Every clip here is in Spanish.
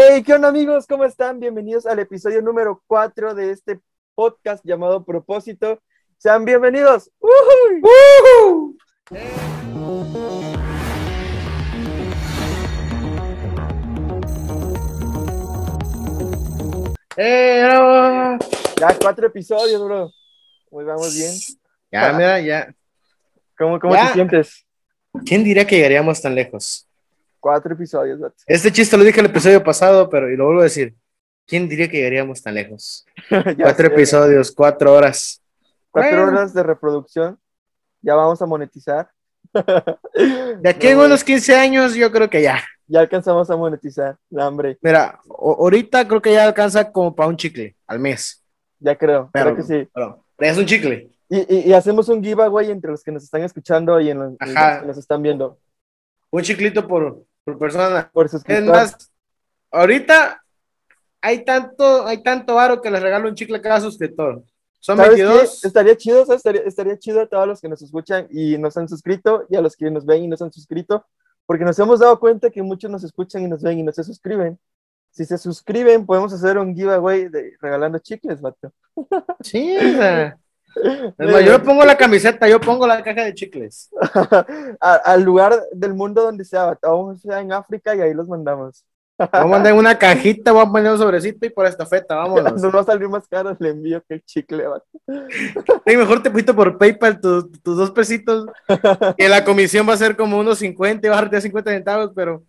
Hey, ¿qué onda, amigos? ¿Cómo están? Bienvenidos al episodio número 4 de este podcast llamado Propósito. Sean bienvenidos. ¡Woohoo! ¡Woohoo! ¡Eh! Ya 4 episodios, bro. Pues vamos bien. Ya, mira, ya. ¿Cómo ya te sientes? ¿Quién diría que llegaríamos tan lejos? 4 episodios, bro. Este chiste lo dije el episodio pasado, pero y lo vuelvo a decir. ¿Quién diría que llegaríamos tan lejos? 4 episodios, 4 horas. 4 horas de reproducción. Ya vamos a monetizar. De aquí a unos 15 años, yo creo que ya. Ya alcanzamos a monetizar, hambre. Mira, ahorita creo que ya alcanza como para un chicle al mes. Ya creo, pero, creo que sí. Pero es un chicle. Y hacemos un giveaway entre los que nos están escuchando y en los que nos están viendo. Un chiclito por persona. Por suscriptor. Es más, ahorita hay tanto varo que les regalo un chicle a cada suscriptor. Son 22. Qué? Estaría chido, ¿sabes? Estaría chido a todos los que nos escuchan y nos han suscrito y a los que nos ven y nos han suscrito. Porque nos hemos dado cuenta que muchos nos escuchan y nos ven y no se suscriben. Si se suscriben, podemos hacer un giveaway regalando chicles, vato. Sí. Yo pongo la camiseta, yo pongo la caja de chicles. Al lugar del mundo donde sea, vato. Vamos a en África y ahí los mandamos. Vamos a mandar en una cajita, vamos a poner un sobrecito y por estafeta, vámonos. Nos va a salir más caro el envío que el chicle, vato. Sí, mejor te pito por PayPal tus 2 pesitos, que la comisión va a ser como unos 50 y va a darte 50 centavos, pero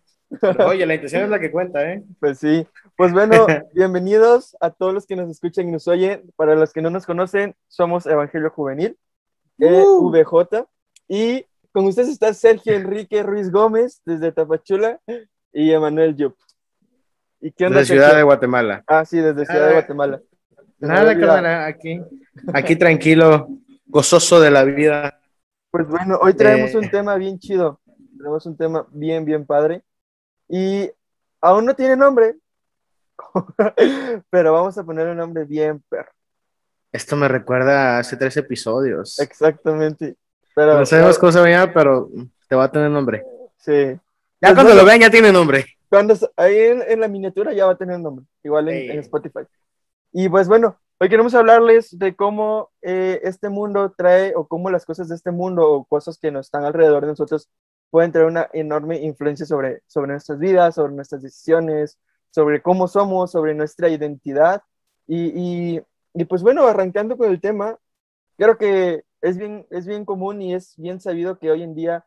oye, la intención es la que cuenta, ¿eh? Pues sí. Pues bueno, bienvenidos a todos los que nos escuchan y nos oyen. Para los que no nos conocen, somos Evangelio Juvenil, VJ, y con ustedes está Sergio Enrique Ruiz Gómez, desde Tapachula, y Emanuel Yup. ¿Y qué onda, desde Ciudad de Guatemala? Ah, sí, desde Ciudad de Guatemala. Nada, cámara, aquí tranquilo, gozoso de la vida. Pues bueno, hoy traemos un tema bien chido. Tenemos un tema bien, bien padre. Y aún no tiene nombre, pero vamos a poner un nombre bien perro. Esto me recuerda a hace 3 episodios. Exactamente. Pero, no sabemos cómo se llama, pero te va a tener nombre. Sí. Ya pues cuando lo vean ya tiene nombre. Cuando ahí en la miniatura ya va a tener nombre, igual en Spotify. Y pues bueno, hoy queremos hablarles de cómo este mundo trae, o cómo las cosas de este mundo, o cosas que nos están alrededor de nosotros, pueden traer una enorme influencia sobre nuestras vidas, sobre nuestras decisiones, sobre cómo somos, sobre nuestra identidad. Y pues bueno, arrancando con el tema, creo que es bien común y es bien sabido que hoy en día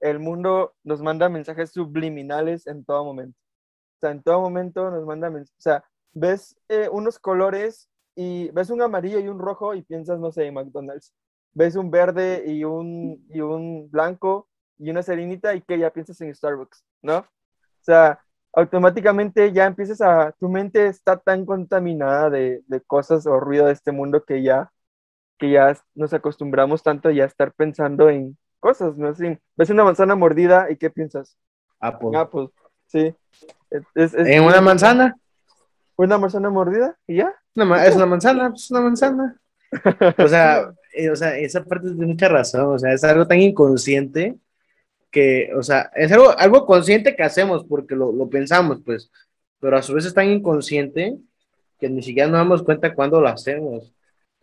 el mundo nos manda mensajes subliminales en todo momento. O sea, en todo momento nos manda mensajes. O sea, ves unos colores y ves un amarillo y un rojo y piensas, no sé, en McDonald's. Ves un verde y un blanco y una serenita y que ya piensas en Starbucks, ¿no? O sea, automáticamente ya empiezas a... Tu mente está tan contaminada de cosas o ruido de este mundo que ya nos acostumbramos tanto ya a estar pensando en cosas, ¿no? Así, ves una manzana mordida y ¿qué piensas? Apple. Sí. ¿En una manzana? ¿Una manzana mordida? ¿Y ya? Es una manzana, es una manzana. O sea, esa parte tiene mucha razón, o sea, es algo tan inconsciente que, o sea, es algo consciente que hacemos porque lo pensamos, pues, pero a su vez es tan inconsciente que ni siquiera nos damos cuenta cuando lo hacemos.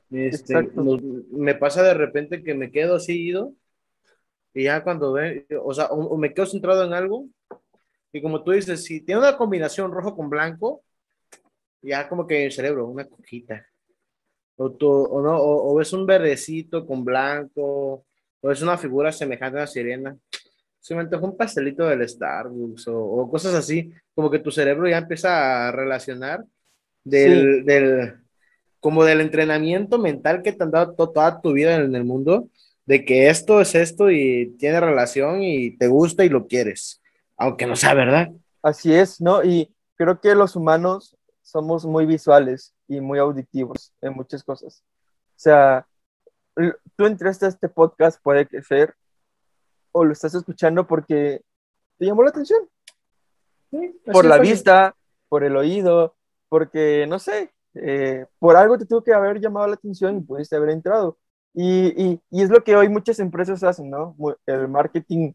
Me pasa de repente que me quedo así ido. Y ya cuando ve, o sea, o me quedo centrado en algo, y como tú dices, si tiene una combinación rojo con blanco, ya como que en el cerebro, una cojita. O ves un verdecito con blanco, o es una figura semejante a una sirena. Se me antojó un pastelito del Starbucks, o cosas así, como que tu cerebro ya empieza a relacionar del entrenamiento mental que te han dado toda tu vida en el mundo, de que esto es esto y tiene relación y te gusta y lo quieres, aunque no sea verdad. Así es, ¿no? Y creo que los humanos somos muy visuales y muy auditivos en muchas cosas. O sea, tú entraste a este podcast, puede que ser, o lo estás escuchando porque te llamó la atención. Sí, por la vista, por el oído, porque, no sé, por algo te tuvo que haber llamado la atención y pudiste haber entrado. Y es lo que hoy muchas empresas hacen, ¿no? El marketing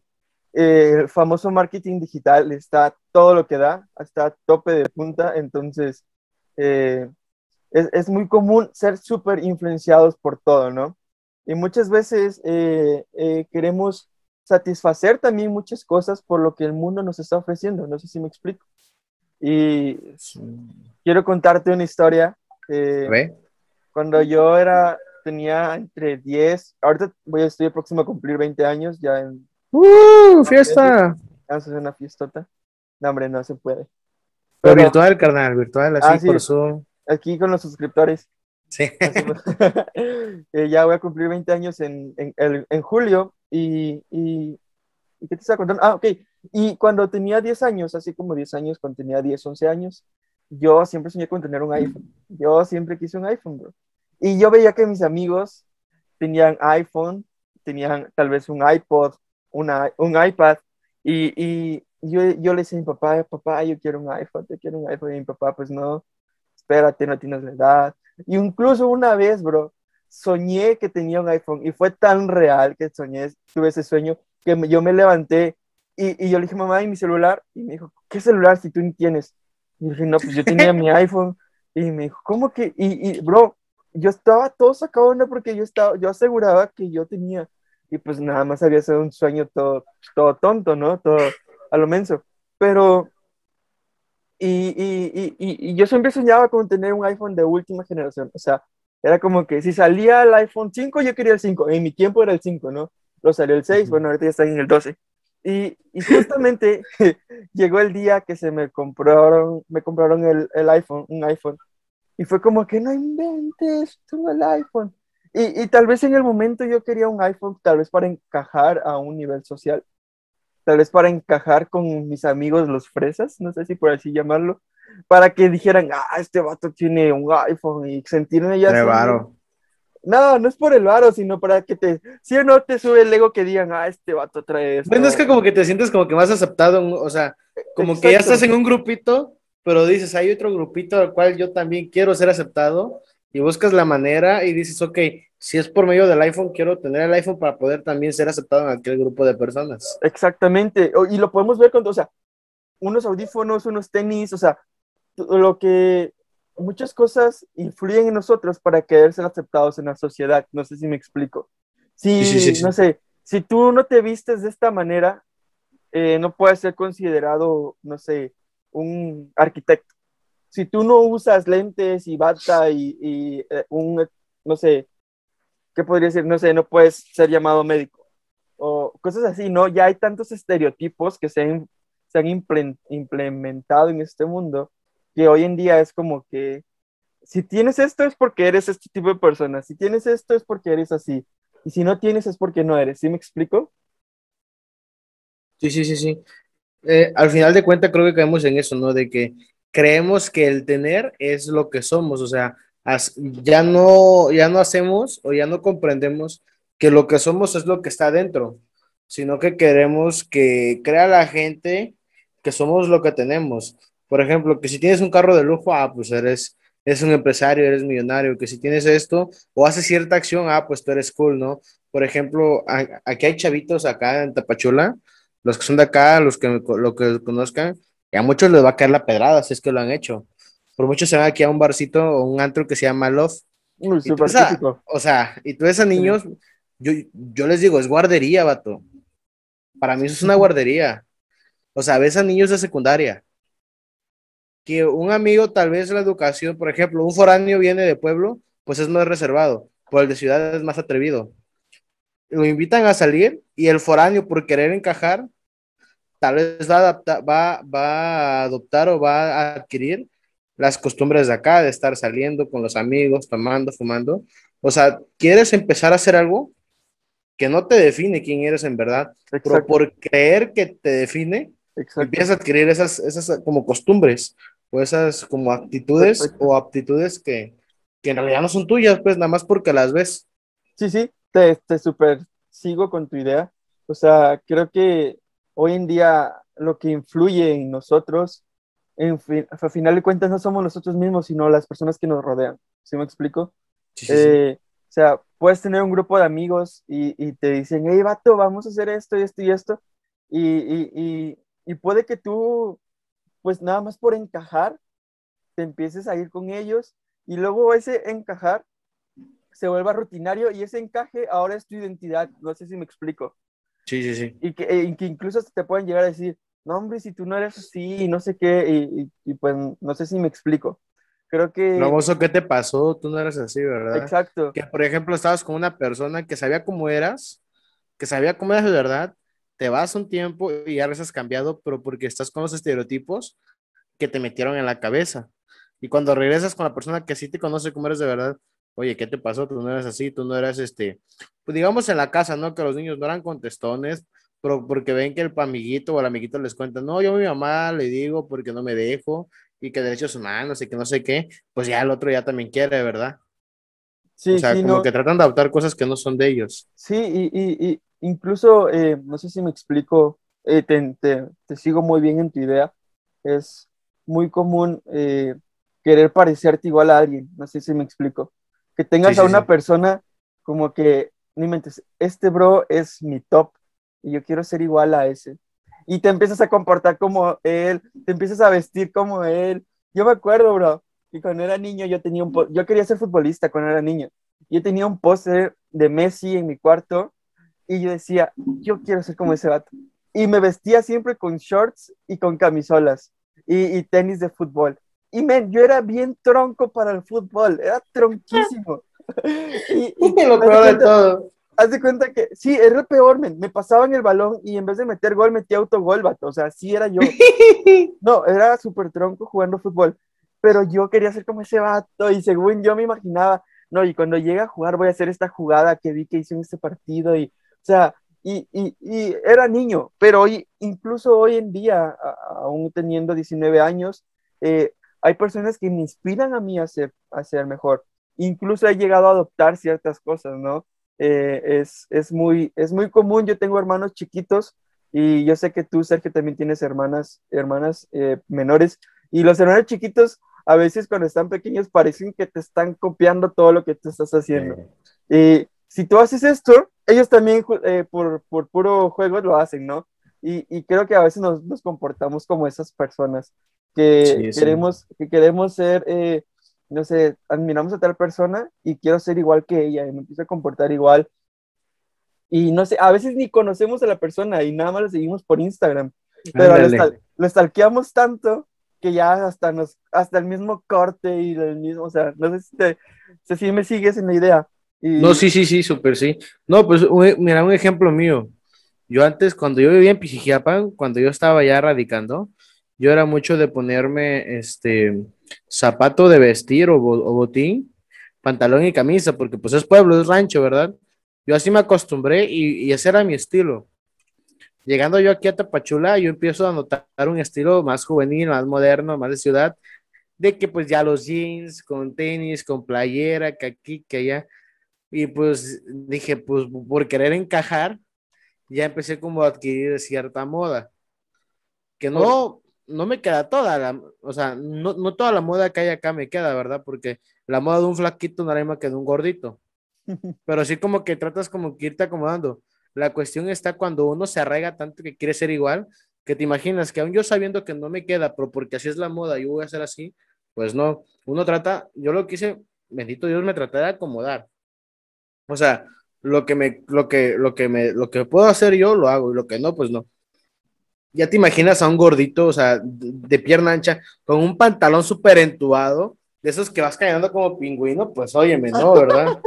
el famoso marketing digital está todo lo que da, hasta tope de punta, entonces es muy común ser súper influenciados por todo, ¿no? Y muchas veces queremos satisfacer también muchas cosas por lo que el mundo nos está ofreciendo, no sé si me explico. Y sí, quiero contarte una historia. Cuando yo tenía entre 10, ahorita estoy próximo a cumplir 20 años, ya en... ¡Fiesta! Eso es una fiestota. No, hombre, no se puede. Pero virtual, carnal, virtual, así por Zoom. Aquí con los suscriptores. Sí. Ya voy a cumplir 20 años en julio y ¿qué te estaba contando? Ah, ok. Y cuando tenía 10 años, así como 10 años, cuando tenía 10, 11 años, yo siempre soñé con tener un iPhone. Yo siempre quise un iPhone, bro. Y yo veía que mis amigos tenían iPhone, tenían tal vez un iPod, un iPad, y yo le decía a mi papá, papá, yo quiero un iPhone, yo quiero un iPhone, y mi papá, pues no, espérate, no tienes la edad. Y incluso una vez, bro, soñé que tenía un iPhone, y fue tan real que soñé, tuve ese sueño, que yo me levanté, y yo le dije, mamá, ¿y mi celular? Y me dijo, ¿qué celular si tú ni tienes? Y dije, no, pues yo tenía mi iPhone. Y me dijo, ¿cómo que? Y bro, yo estaba todo sacado de onda porque yo aseguraba que yo tenía. Y pues nada más había sido un sueño todo tonto, ¿no? Todo a lo menso. Pero, y yo siempre soñaba con tener un iPhone de última generación. O sea, era como que si salía el iPhone 5, yo quería el 5. En mi tiempo era el 5, ¿no? Lo salió el 6, bueno, ahorita ya está en el 12. Y justamente llegó el día que me compraron el iPhone, un iPhone. Y fue como que no inventes tú el iPhone. Y tal vez en el momento yo quería un iPhone, tal vez para encajar a un nivel social. Tal vez para encajar con mis amigos los fresas, no sé si por así llamarlo. Para que dijeran, este vato tiene un iPhone y sentirme ya... No es por el varo, sino para que si o no te sube el ego que digan, este vato trae esto. Bueno, es que como que te sientes como que más aceptado, o sea, como Exacto. Que ya estás en un grupito, pero dices, hay otro grupito al cual yo también quiero ser aceptado, y buscas la manera, y dices, ok, si es por medio del iPhone, quiero tener el iPhone para poder también ser aceptado en aquel grupo de personas. Exactamente, y lo podemos ver con, o sea, unos audífonos, unos tenis, o sea, lo que... Muchas cosas influyen en nosotros para querer ser aceptados en la sociedad. No sé si me explico. Sí. No sé, si tú no te vistes de esta manera, no puedes ser considerado, no sé, un arquitecto. Si tú no usas lentes y bata y no sé, ¿qué podría decir? No sé, no puedes ser llamado médico. O cosas así, ¿no? Ya hay tantos estereotipos que se han implementado en este mundo, que hoy en día es como que si tienes esto es porque eres este tipo de persona, si tienes esto es porque eres así, y si no tienes es porque no eres, ¿sí me explico? Sí. Al final de cuentas creo que caemos en eso, ¿no? De que creemos que el tener es lo que somos, o sea, ya no hacemos o ya no comprendemos que lo que somos es lo que está adentro, sino que queremos que crea la gente que somos lo que tenemos. Por ejemplo, que si tienes un carro de lujo, pues eres un empresario, eres millonario. Que si tienes esto o haces cierta acción, pues tú eres cool, ¿no? Por ejemplo, aquí hay chavitos acá en Tapachula, los que son de acá, los que conozcan, y a muchos les va a caer la pedrada, si es que lo han hecho. Por muchos se van aquí a un barcito o un antro que se llama Love. Uy, súper típico. O sea, y tú ves a niños, yo les digo, es guardería, vato. Para mí eso es una guardería. O sea, ves a niños de secundaria. Que un amigo, tal vez la educación, por ejemplo, un foráneo viene de pueblo, pues es más reservado, por el de ciudad es más atrevido. Lo invitan a salir y el foráneo, por querer encajar, tal vez va a adoptar o va a adquirir las costumbres de acá, de estar saliendo con los amigos, tomando, fumando. O sea, quieres empezar a hacer algo que no te define quién eres en verdad, Exacto. Pero por creer que te define, Exacto. Empiezas a adquirir esas como costumbres. O esas como actitudes Perfecto. O aptitudes que en realidad no son tuyas, pues nada más porque las ves. Sí, te super sigo con tu idea. O sea, creo que hoy en día lo que influye en nosotros, a final de cuentas no somos nosotros mismos, sino las personas que nos rodean. ¿Sí me explico? Sí. O sea, puedes tener un grupo de amigos y te dicen, hey vato, vamos a hacer esto y esto y esto. Y puede que tú, pues nada más por encajar, te empieces a ir con ellos y luego ese encajar se vuelva rutinario y ese encaje ahora es tu identidad. No sé si me explico. Sí, sí, sí. Y que incluso te pueden llegar a decir, no hombre, si tú no eres así y no sé qué, y pues no sé si me explico. Creo que... No, vos, ¿qué te pasó? Tú no eras así, ¿verdad? Exacto. Que, por ejemplo, estabas con una persona que sabía cómo eras, de verdad, te vas un tiempo y ya has cambiado, pero porque estás con los estereotipos que te metieron en la cabeza. Y cuando regresas con la persona que sí te conoce cómo eres de verdad, oye, ¿qué te pasó? Tú no eras así, tú no eras Pues digamos en la casa, ¿no? Que los niños no eran contestones, pero porque ven que el amiguito o el amiguito les cuenta, no, yo a mi mamá le digo porque no me dejo, y que derechos humanos y que no sé qué, pues ya el otro ya también quiere, ¿verdad? Sí, o sea, sí, como no, que tratan de adoptar cosas que no son de ellos. Sí, y incluso, no sé si me explico, te sigo muy bien en tu idea, es muy común querer parecerte igual a alguien, no sé si me explico, que tengas a una persona como que, ni mentes, este bro es mi top, y yo quiero ser igual a ese. Y te empiezas a comportar como él, te empiezas a vestir como él. Yo me acuerdo, bro, que cuando era niño yo tenía yo quería ser futbolista cuando era niño. Yo tenía un póster de Messi en mi cuarto y yo decía, yo quiero ser como ese vato. Y me vestía siempre con shorts y con camisolas y tenis de fútbol. Y men, yo era bien tronco para el fútbol, era tronquísimo. y lo peor de todo. Haz de cuenta que, sí, es lo peor, men. Me pasaban el balón y en vez de meter gol, metía autogol, vato. O sea, sí era yo. No, era súper tronco jugando fútbol. Pero yo quería ser como ese vato y según yo me imaginaba, no, y cuando llegue a jugar voy a hacer esta jugada que vi que hice en este partido. Y, o sea, y era niño. Pero hoy, incluso hoy en día, aún teniendo 19 años, hay personas que me inspiran a mí a ser mejor. Incluso he llegado a adoptar ciertas cosas, ¿no? Es muy común. Yo tengo hermanos chiquitos y yo sé que tú, Sergio, también tienes hermanas menores, y los hermanos chiquitos a veces cuando están pequeños parecen que te están copiando todo lo que tú estás haciendo. Si tú haces esto, ellos también por puro juego lo hacen, ¿no? Y creo que a veces nos comportamos como esas personas que queremos ser... no sé, admiramos a tal persona y quiero ser igual que ella, y me empiezo a comportar igual, y no sé, a veces ni conocemos a la persona y nada más la seguimos por Instagram, pero lo stalkeamos tanto que ya hasta el mismo corte y el mismo, o sea, no sé si me sigues en la idea. No, sí, súper sí. No, pues mira, un ejemplo mío, yo antes, cuando yo vivía en Pichigiapan, cuando yo estaba ya radicando, yo era mucho de ponerme zapato de vestir o botín, pantalón y camisa, porque pues es pueblo, es rancho, ¿verdad? Yo así me acostumbré y ese era mi estilo. Llegando yo aquí a Tapachula, yo empiezo a notar un estilo más juvenil, más moderno, más de ciudad, de que pues ya los jeans, con tenis, con playera, que aquí, que allá, y pues dije, pues por querer encajar, ya empecé como a adquirir cierta moda, que no me queda toda, o sea, no toda la moda que hay acá me queda, ¿verdad? Porque la moda de un flaquito no es la misma que de un gordito, pero sí como que tratas como que irte acomodando. La cuestión está cuando uno se arraiga tanto que quiere ser igual, que te imaginas que aún yo sabiendo que no me queda, pero porque así es la moda, yo voy a ser así, pues no, uno trata, yo lo que hice, bendito Dios, me traté de acomodar, o sea, lo que puedo hacer yo lo hago, y lo que no, pues no. Ya te imaginas a un gordito, o sea, de pierna ancha, con un pantalón súper entubado, de esos que vas cayendo como pingüino, pues óyeme, ¿no? ¿Verdad?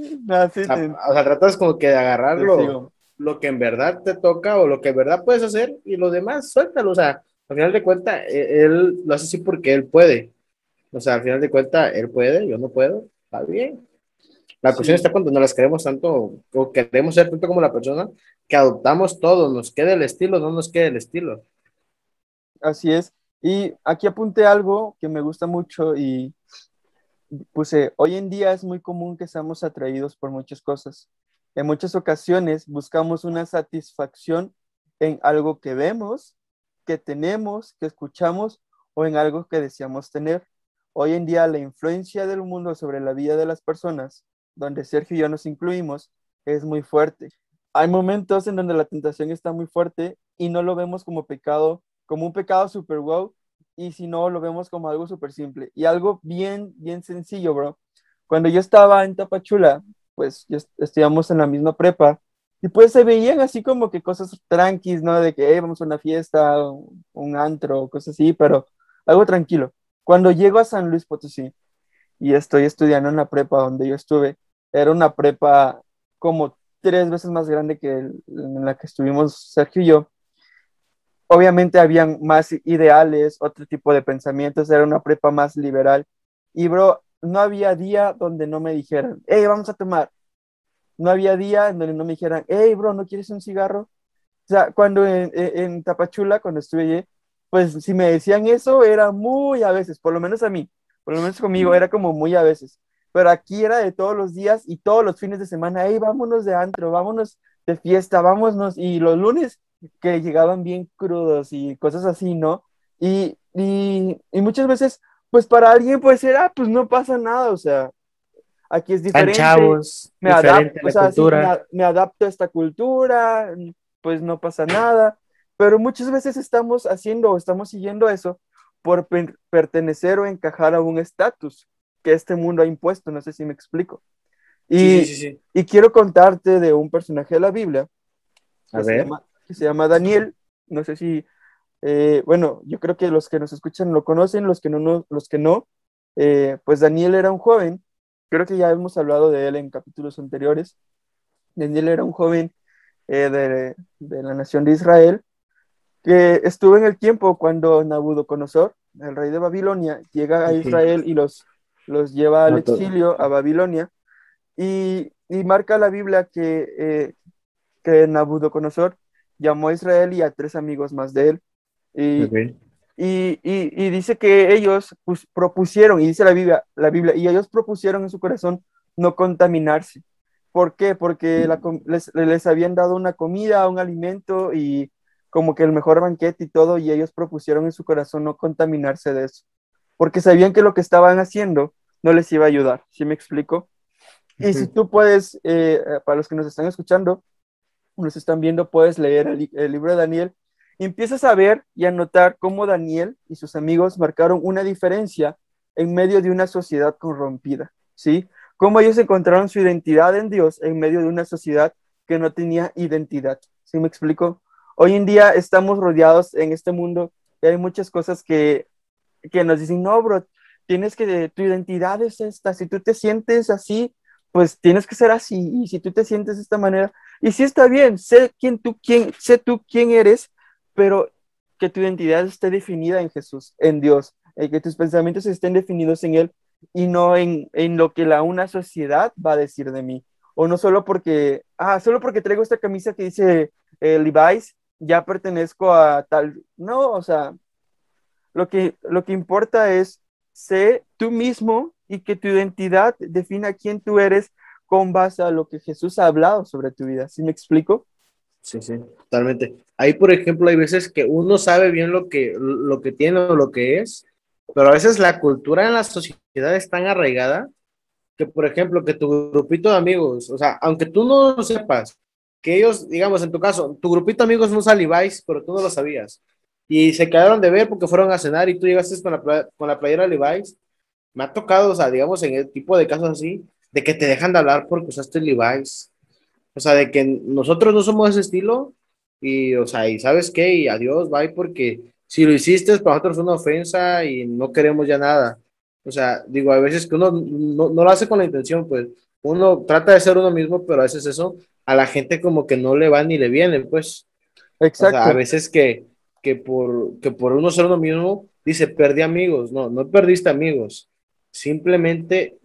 O sea, tratas como que de agarrar lo que en verdad te toca o lo que en verdad puedes hacer y lo demás, suéltalo, o sea, al final de cuentas, él lo hace así porque él puede. O sea, al final de cuentas, él puede, yo no puedo, está bien. La cuestión está cuando no las queremos tanto, o queremos ser tanto como la persona, que adoptamos todo, nos quede el estilo, no nos quede el estilo. Así es, y aquí apunté algo que me gusta mucho y puse, hoy en día es muy común que seamos atraídos por muchas cosas. En muchas ocasiones buscamos una satisfacción en algo que vemos, que tenemos, que escuchamos, o en algo que deseamos tener. Hoy en día la influencia del mundo sobre la vida de las personas, donde Sergio y yo nos incluimos, es muy fuerte. hay momentos en donde la tentación está muy fuerte y no lo vemos como pecado, como un pecado super wow, y si no, lo vemos como algo súper simple. Y algo bien, bien sencillo, bro. Cuando yo estaba en Tapachula, pues yo estudiamos en la misma prepa, y pues se veían así como que cosas tranquis, ¿no? De que vamos a una fiesta, un antro, cosas así, pero algo tranquilo. Cuando llego a San Luis Potosí y estoy estudiando en la prepa donde yo estuve, era una prepa como 3 veces más grande que en la que estuvimos Sergio y yo. Obviamente habían más ideales, otro tipo de pensamientos, era una prepa más liberal. Y bro, no había día donde no me dijeran, hey, vamos a tomar. No había día en donde no me dijeran, hey, bro, ¿no quieres un cigarro? O sea, cuando en Tapachula, cuando estuve allí, pues si me decían eso, era muy a veces, por lo menos a mí, por lo menos conmigo, era como muy a veces. Pero aquí era de todos los días y todos los fines de semana, hey, vámonos de antro, vámonos de fiesta, vámonos. Y los lunes, que llegaban bien crudos y cosas así, ¿no? Y muchas veces, pues para alguien puede ser, pues no pasa nada, o sea, aquí es diferente. Tan chavos, me diferente adapto, o sea, sí, me adapto a esta cultura, pues no pasa nada, pero muchas veces estamos haciendo o estamos siguiendo eso por pertenecer o encajar a un estatus que este mundo ha impuesto, no sé si me explico. Y quiero contarte de un personaje de la Biblia, que se llama Daniel, no sé si, bueno, yo creo que los que nos escuchan lo conocen, los que no, pues Daniel era un joven, creo que ya hemos hablado de él en capítulos anteriores. Daniel era un joven de la nación de Israel, que estuvo en el tiempo cuando Nabucodonosor, el rey de Babilonia, llega a Israel y los lleva al exilio a Babilonia, y marca la Biblia que Nabucodonosor llamó a Israel y a 3 amigos más de él. Y dice que ellos propusieron, y dice la Biblia, y ellos propusieron en su corazón no contaminarse. ¿Por qué? Porque les habían dado una comida, un alimento y como que el mejor banquete y todo, y ellos propusieron en su corazón no contaminarse de eso. Porque sabían que lo que estaban haciendo no les iba a ayudar. ¿Sí me explico? Uh-huh. Y si tú puedes, para los que nos están escuchando, nos están viendo, puedes leer el libro de Daniel y empiezas a ver y a notar cómo Daniel y sus amigos marcaron una diferencia en medio de una sociedad corrompida, ¿sí? Cómo ellos encontraron su identidad en Dios en medio de una sociedad que no tenía identidad, ¿sí me explico? Hoy en día estamos rodeados en este mundo y hay muchas cosas que nos dicen, no, bro, tu identidad es esta, si tú te sientes así, pues tienes que ser así, y si tú te sientes de esta manera, y sí está bien, sé tú quién eres, pero que tu identidad esté definida en Jesús, en Dios, que tus pensamientos estén definidos en Él, y no en lo que una sociedad va a decir de mí, o no solo porque traigo esta camisa que dice Levi's, ya pertenezco a tal, no, o sea, lo que importa es, sé tú mismo, y que tu identidad defina quién tú eres con base a lo que Jesús ha hablado sobre tu vida. ¿Sí me explico? Sí, totalmente. Ahí, por ejemplo, hay veces que uno sabe bien lo que tiene o lo que es, pero a veces la cultura en la sociedad es tan arraigada que, por ejemplo, que tu grupito de amigos, o sea, aunque tú no lo sepas, que ellos, digamos, en tu caso, tu grupito de amigos no usa Levi's, pero tú no lo sabías, y se quedaron de ver porque fueron a cenar y tú llegaste con la playera Levi's. Me ha tocado, o sea, digamos, en el tipo de casos así, de que te dejan de hablar porque usaste Levi's. O sea, de que nosotros no somos ese estilo y, o sea, y ¿sabes qué? Y adiós, bye, porque si lo hiciste para nosotros es una ofensa y no queremos ya nada. O sea, digo, a veces que uno no lo hace con la intención, pues, uno trata de ser uno mismo, pero a veces eso a la gente como que no le va ni le viene, pues. Exacto. O sea, a veces que por uno ser uno mismo, dice, perdí amigos. No perdiste amigos. Simplemente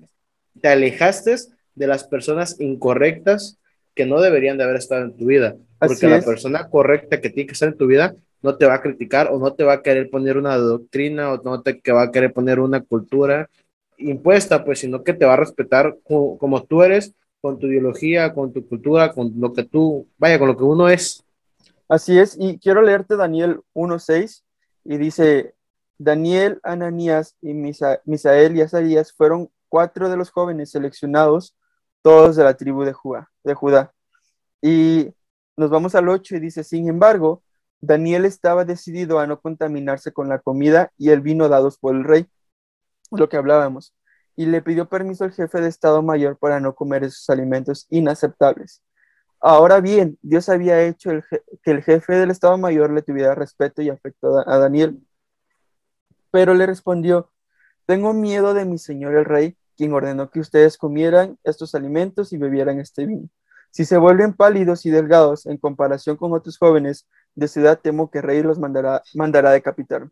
te alejaste de las personas incorrectas que no deberían de haber estado en tu vida, porque la persona correcta que tiene que estar en tu vida no te va a criticar o no te va a querer poner una doctrina o no te va a querer poner una cultura impuesta, pues, sino que te va a respetar como tú eres, con tu ideología, con tu cultura, con lo que tú, vaya, con lo que uno es. Así es, y quiero leerte Daniel 1:6 y dice: Daniel, Ananías y Misael y Azarías fueron 4 de los jóvenes seleccionados, todos de la tribu de Judá. Y nos vamos al 8 y dice, sin embargo, Daniel estaba decidido a no contaminarse con la comida y el vino dados por el rey, lo que hablábamos, y le pidió permiso al jefe de Estado Mayor para no comer esos alimentos inaceptables. Ahora bien, Dios había hecho que el jefe del Estado Mayor le tuviera respeto y afecto a Daniel. Pero le respondió, tengo miedo de mi señor el rey, quien ordenó que ustedes comieran estos alimentos y bebieran este vino. Si se vuelven pálidos y delgados en comparación con otros jóvenes de ciudad, temo que el rey los mandará decapitar.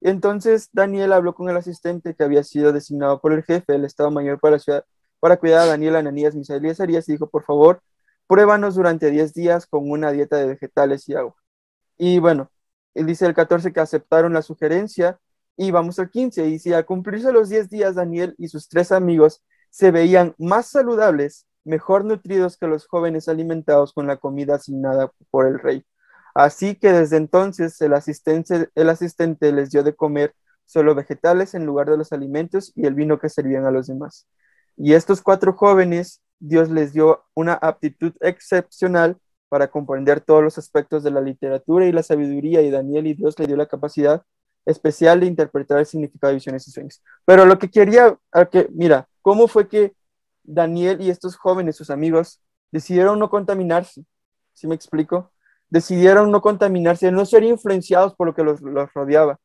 Entonces Daniel habló con el asistente que había sido designado por el jefe del Estado Mayor para la ciudad para cuidar a Daniel, Ananías, Misael y Azarías, y dijo, por favor, pruébanos durante 10 días con una dieta de vegetales y agua. Y bueno, él dice el 14 que aceptaron la sugerencia, y vamos al 15, y dice, al cumplirse los 10 días, Daniel y sus 3 amigos se veían más saludables, mejor nutridos que los jóvenes alimentados con la comida asignada por el rey. Así que desde entonces el asistente les dio de comer solo vegetales en lugar de los alimentos y el vino que servían a los demás. Y estos 4 jóvenes, Dios les dio una aptitud excepcional para comprender todos los aspectos de la literatura y la sabiduría, y Daniel y Dios le dio la capacidad especial de interpretar el significado de visiones y sueños. Pero lo que quería, mira, ¿cómo fue que Daniel y estos jóvenes, sus amigos, decidieron no contaminarse? ¿Sí me explico? Decidieron no contaminarse, no ser influenciados por lo que los rodeaba.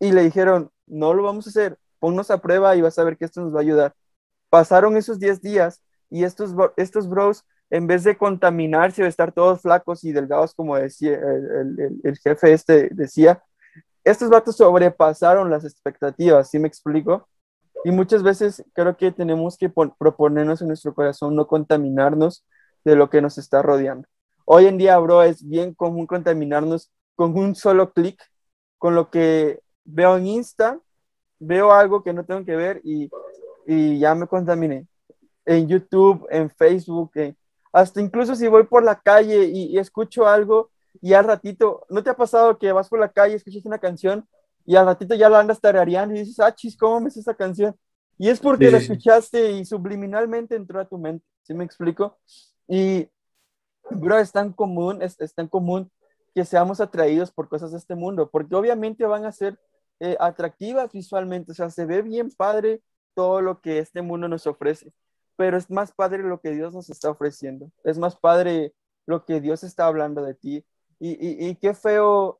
Y le dijeron, no lo vamos a hacer, ponnos a prueba y vas a ver que esto nos va a ayudar. Pasaron esos 10 días y estos bros, en vez de contaminarse o estar todos flacos y delgados, como decía el jefe decía, estos vatos sobrepasaron las expectativas, ¿sí me explico? Y muchas veces creo que tenemos que proponernos en nuestro corazón no contaminarnos de lo que nos está rodeando. Hoy en día, bro, es bien común contaminarnos con un solo clic, con lo que veo en Insta, veo algo que no tengo que ver y ya me contaminé. En YouTube, en Facebook, hasta incluso si voy por la calle y escucho algo, y al ratito, ¿no te ha pasado que vas por la calle, escuchas una canción y al ratito ya la andas tarareando y dices, ah, chis, ¿cómo me es esta canción? Y es porque la escuchaste y subliminalmente entró a tu mente, ¿sí me explico? Y, bro, es tan común que seamos atraídos por cosas de este mundo, porque obviamente van a ser atractivas visualmente, o sea, se ve bien padre todo lo que este mundo nos ofrece, pero es más padre lo que Dios nos está ofreciendo, es más padre lo que Dios está hablando de ti. Y qué feo,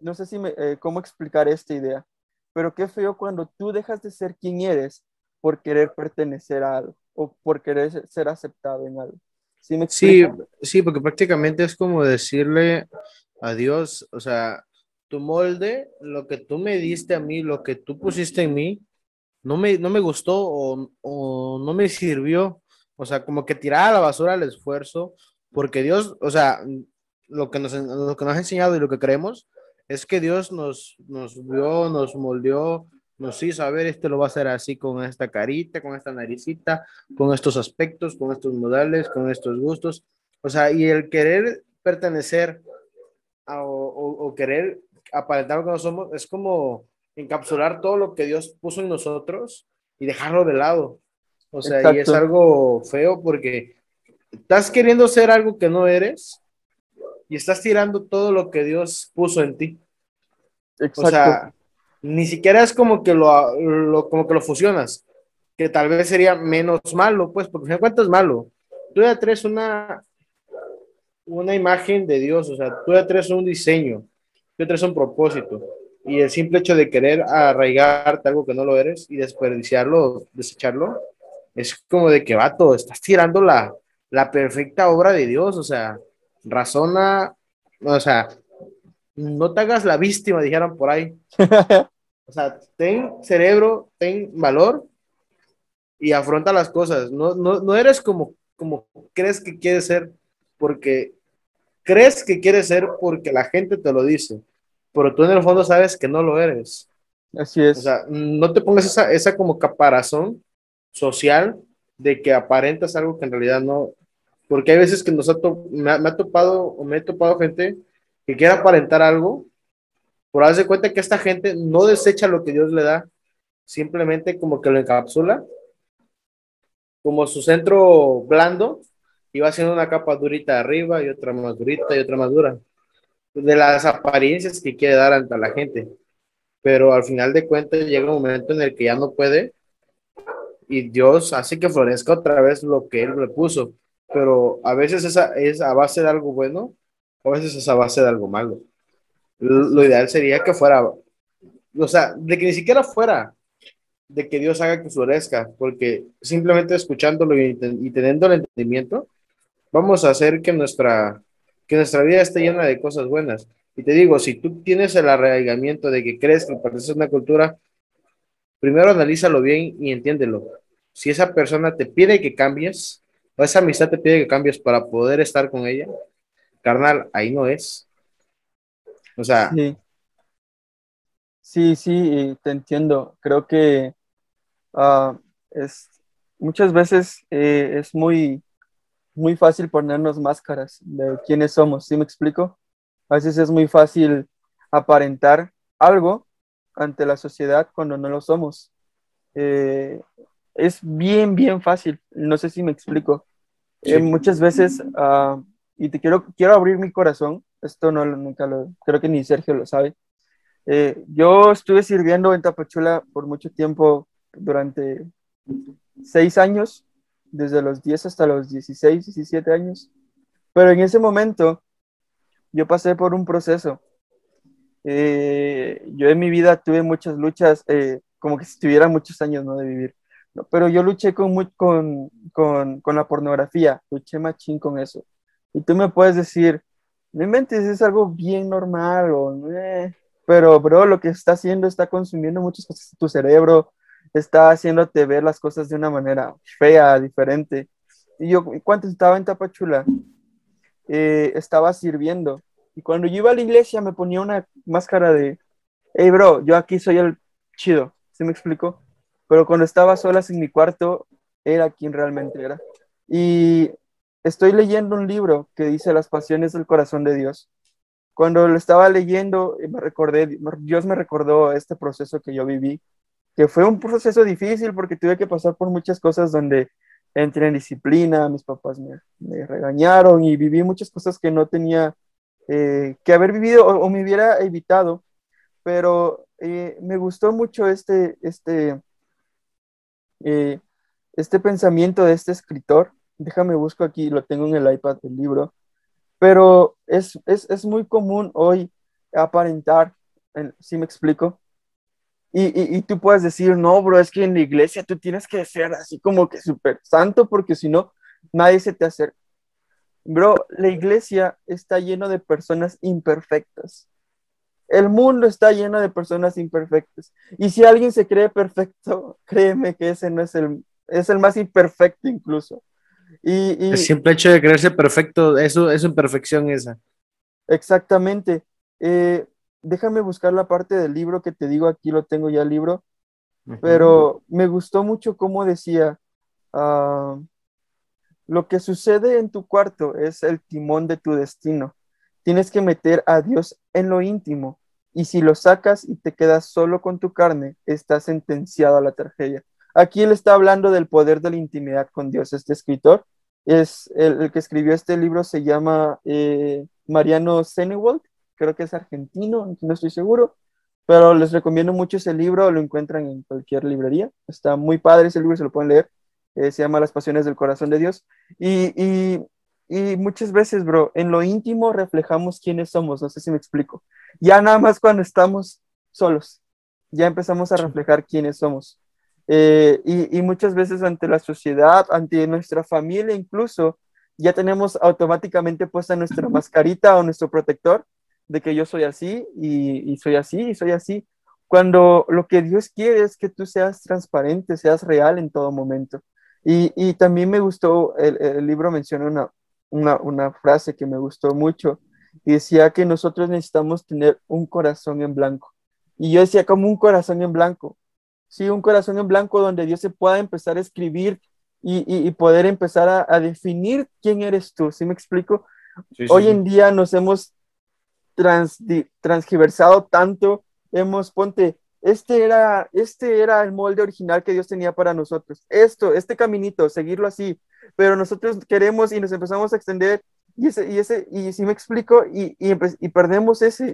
no sé si cómo explicar esta idea, pero qué feo cuando tú dejas de ser quien eres por querer pertenecer a algo o por querer ser aceptado en algo. ¿Sí me explico? Sí, porque prácticamente es como decirle a Dios, o sea, tu molde, lo que tú me diste a mí, lo que tú pusiste en mí, no me gustó o no me sirvió, o sea, como que tirar a la basura el esfuerzo, porque Dios, o sea, lo que nos ha enseñado y lo que creemos es que Dios nos vio, nos moldeó, nos hizo, a ver, este lo va a hacer así, con esta carita, con esta naricita, con estos aspectos, con estos modales, con estos gustos, o sea, y el querer pertenecer o querer aparentar lo que no somos, es como encapsular todo lo que Dios puso en nosotros y dejarlo de lado, o sea, exacto. Y es algo feo porque estás queriendo ser algo que no eres, y estás tirando todo lo que Dios puso en ti. Exacto. O sea, ni siquiera es como que lo fusionas, que tal vez sería menos malo, pues, porque en cuanto es malo, tú ya traes una imagen de Dios, o sea, tú ya traes un diseño, tú ya traes un propósito, y el simple hecho de querer arraigarte algo que no lo eres y desperdiciarlo, desecharlo, es como de que, vato, estás tirando la perfecta obra de Dios, o sea, razona, o sea, no te hagas la víctima, dijeron por ahí. O sea, ten cerebro, ten valor y afronta las cosas. No eres como crees que quieres ser, porque crees que quieres ser porque la gente te lo dice, pero tú en el fondo sabes que no lo eres. Así es. O sea, no te pongas esa como caparazón social de que aparentas algo que en realidad no. Porque hay veces que me he topado gente que quiere aparentar algo, pero haz de cuenta que esta gente no desecha lo que Dios le da, simplemente como que lo encapsula, como su centro blando, y va haciendo una capa durita arriba y otra más durita y otra más dura, de las apariencias que quiere dar ante la gente, pero al final de cuentas llega un momento en el que ya no puede y Dios hace que florezca otra vez lo que Él le puso, pero a veces esa es a base de algo bueno, a veces es a base de algo malo. Lo ideal sería que fuera, o sea, de que ni siquiera fuera, de que Dios haga que florezca, porque simplemente escuchándolo y teniendo el entendimiento, vamos a hacer que nuestra vida esté llena de cosas buenas. Y te digo, si tú tienes el arraigamiento de que crees que perteneces a una cultura, primero analízalo bien y entiéndelo. Si esa persona te pide que cambies, o esa amistad te pide que cambies para poder estar con ella, carnal, ahí no es. O sea... Sí, te entiendo. Creo que muchas veces es muy... muy fácil ponernos máscaras de quiénes somos, ¿sí me explico? A veces es muy fácil aparentar algo ante la sociedad cuando no lo somos. Es bien, bien fácil, no sé si me explico. Sí. Muchas veces, y te quiero abrir mi corazón, esto no, nunca lo, creo que ni Sergio lo sabe. Yo estuve sirviendo en Tapachula por mucho tiempo, durante 6 años, desde los 10 hasta los 16, 17 años, pero en ese momento yo pasé por un proceso. Yo en mi vida tuve muchas luchas, como que si tuviera muchos años, ¿no?, de vivir, ¿no? Pero yo luché con la pornografía, luché machín con eso, y tú me puedes decir, no inventes, es algo bien normal, pero bro, lo que está haciendo está consumiendo muchas cosas de tu cerebro, está haciéndote ver las cosas de una manera fea, diferente. Y yo, cuando estaba en Tapachula, estaba sirviendo, y cuando yo iba a la iglesia me ponía una máscara de, hey bro, yo aquí soy el chido, ¿sí me explico? Pero cuando estaba solas en mi cuarto, era quien realmente era. Y estoy leyendo un libro que dice Las pasiones del corazón de Dios. Cuando lo estaba leyendo, Dios me recordó este proceso que yo viví, que fue un proceso difícil porque tuve que pasar por muchas cosas donde entré en disciplina, mis papás me regañaron y viví muchas cosas que no tenía que haber vivido o me hubiera evitado, pero me gustó mucho este pensamiento de este escritor. Déjame busco aquí, lo tengo en el iPad, el libro, pero es muy común hoy aparentar, ¿sí me explico? Y tú puedes decir, no, bro, es que en la iglesia tú tienes que ser así como que súper santo, porque si no, nadie se te acerca. Bro, la iglesia está lleno de personas imperfectas. El mundo está lleno de personas imperfectas. Y si alguien se cree perfecto, créeme que ese no es el más imperfecto incluso. Y el simple hecho de creerse perfecto, eso es imperfección esa. Exactamente. Déjame buscar la parte del libro que te digo, aquí lo tengo ya el libro, pero me gustó mucho cómo decía, lo que sucede en tu cuarto es el timón de tu destino, tienes que meter a Dios en lo íntimo, y si lo sacas y te quedas solo con tu carne, estás sentenciado a la tragedia. Aquí él está hablando del poder de la intimidad con Dios. Este escritor, es el que escribió este libro, se llama Mariano Senewald, creo que es argentino, no estoy seguro, pero les recomiendo mucho ese libro, lo encuentran en cualquier librería, está muy padre ese libro, se lo pueden leer, se llama Las pasiones del corazón de Dios, y muchas veces, bro, en lo íntimo reflejamos quiénes somos, no sé si me explico, ya nada más cuando estamos solos, ya empezamos a reflejar quiénes somos, y muchas veces ante la sociedad, ante nuestra familia incluso, ya tenemos automáticamente puesta nuestra mascarita o nuestro protector, de que yo soy así, y soy así, y soy así, cuando lo que Dios quiere es que tú seas transparente, seas real en todo momento. Y también me gustó, el libro menciona una frase que me gustó mucho, y decía que nosotros necesitamos tener un corazón en blanco. Y yo decía, ¿cómo un corazón en blanco? Sí, un corazón en blanco donde Dios se pueda empezar a escribir y poder empezar a definir quién eres tú, ¿sí me explico? Sí, hoy en día nos hemos transgiversado tanto, este era el molde original que Dios tenía para nosotros, este caminito, seguirlo así, pero nosotros queremos y nos empezamos a extender, y si me explico, y perdemos esa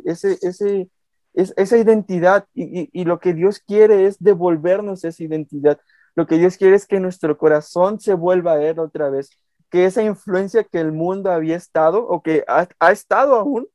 identidad, y lo que Dios quiere es devolvernos esa identidad. Lo que Dios quiere es que nuestro corazón se vuelva a Él otra vez, que esa influencia que el mundo había estado, o que ha estado aún,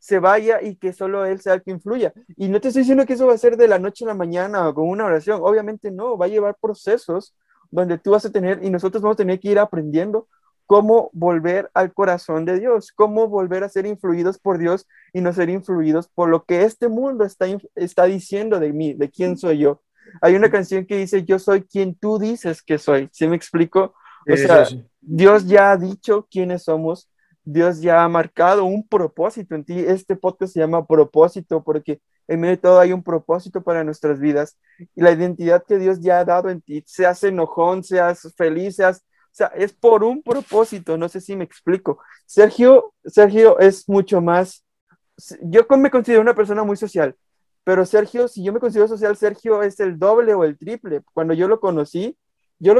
se vaya y que solo Él sea el que influya. Y no te estoy diciendo que eso va a ser de la noche a la mañana o con una oración, obviamente no, va a llevar procesos donde tú vas a tener, y nosotros vamos a tener que ir aprendiendo cómo volver al corazón de Dios, cómo volver a ser influidos por Dios y no ser influidos por lo que este mundo está diciendo de mí, de quién soy yo. Hay una canción que dice, yo soy quien tú dices que soy, ¿sí me explico? O sea, Dios ya ha dicho quiénes somos, Dios ya ha marcado un propósito en ti. Este podcast se llama Propósito, porque en medio de todo hay un propósito para nuestras vidas. Y la identidad que Dios ya ha dado en ti, seas enojón, seas feliz, o sea, es por un propósito, no sé si me explico. Sergio es mucho más, yo me considero una persona muy social, pero Sergio, si yo me considero social, Sergio es el doble o el triple. Cuando yo lo conocí y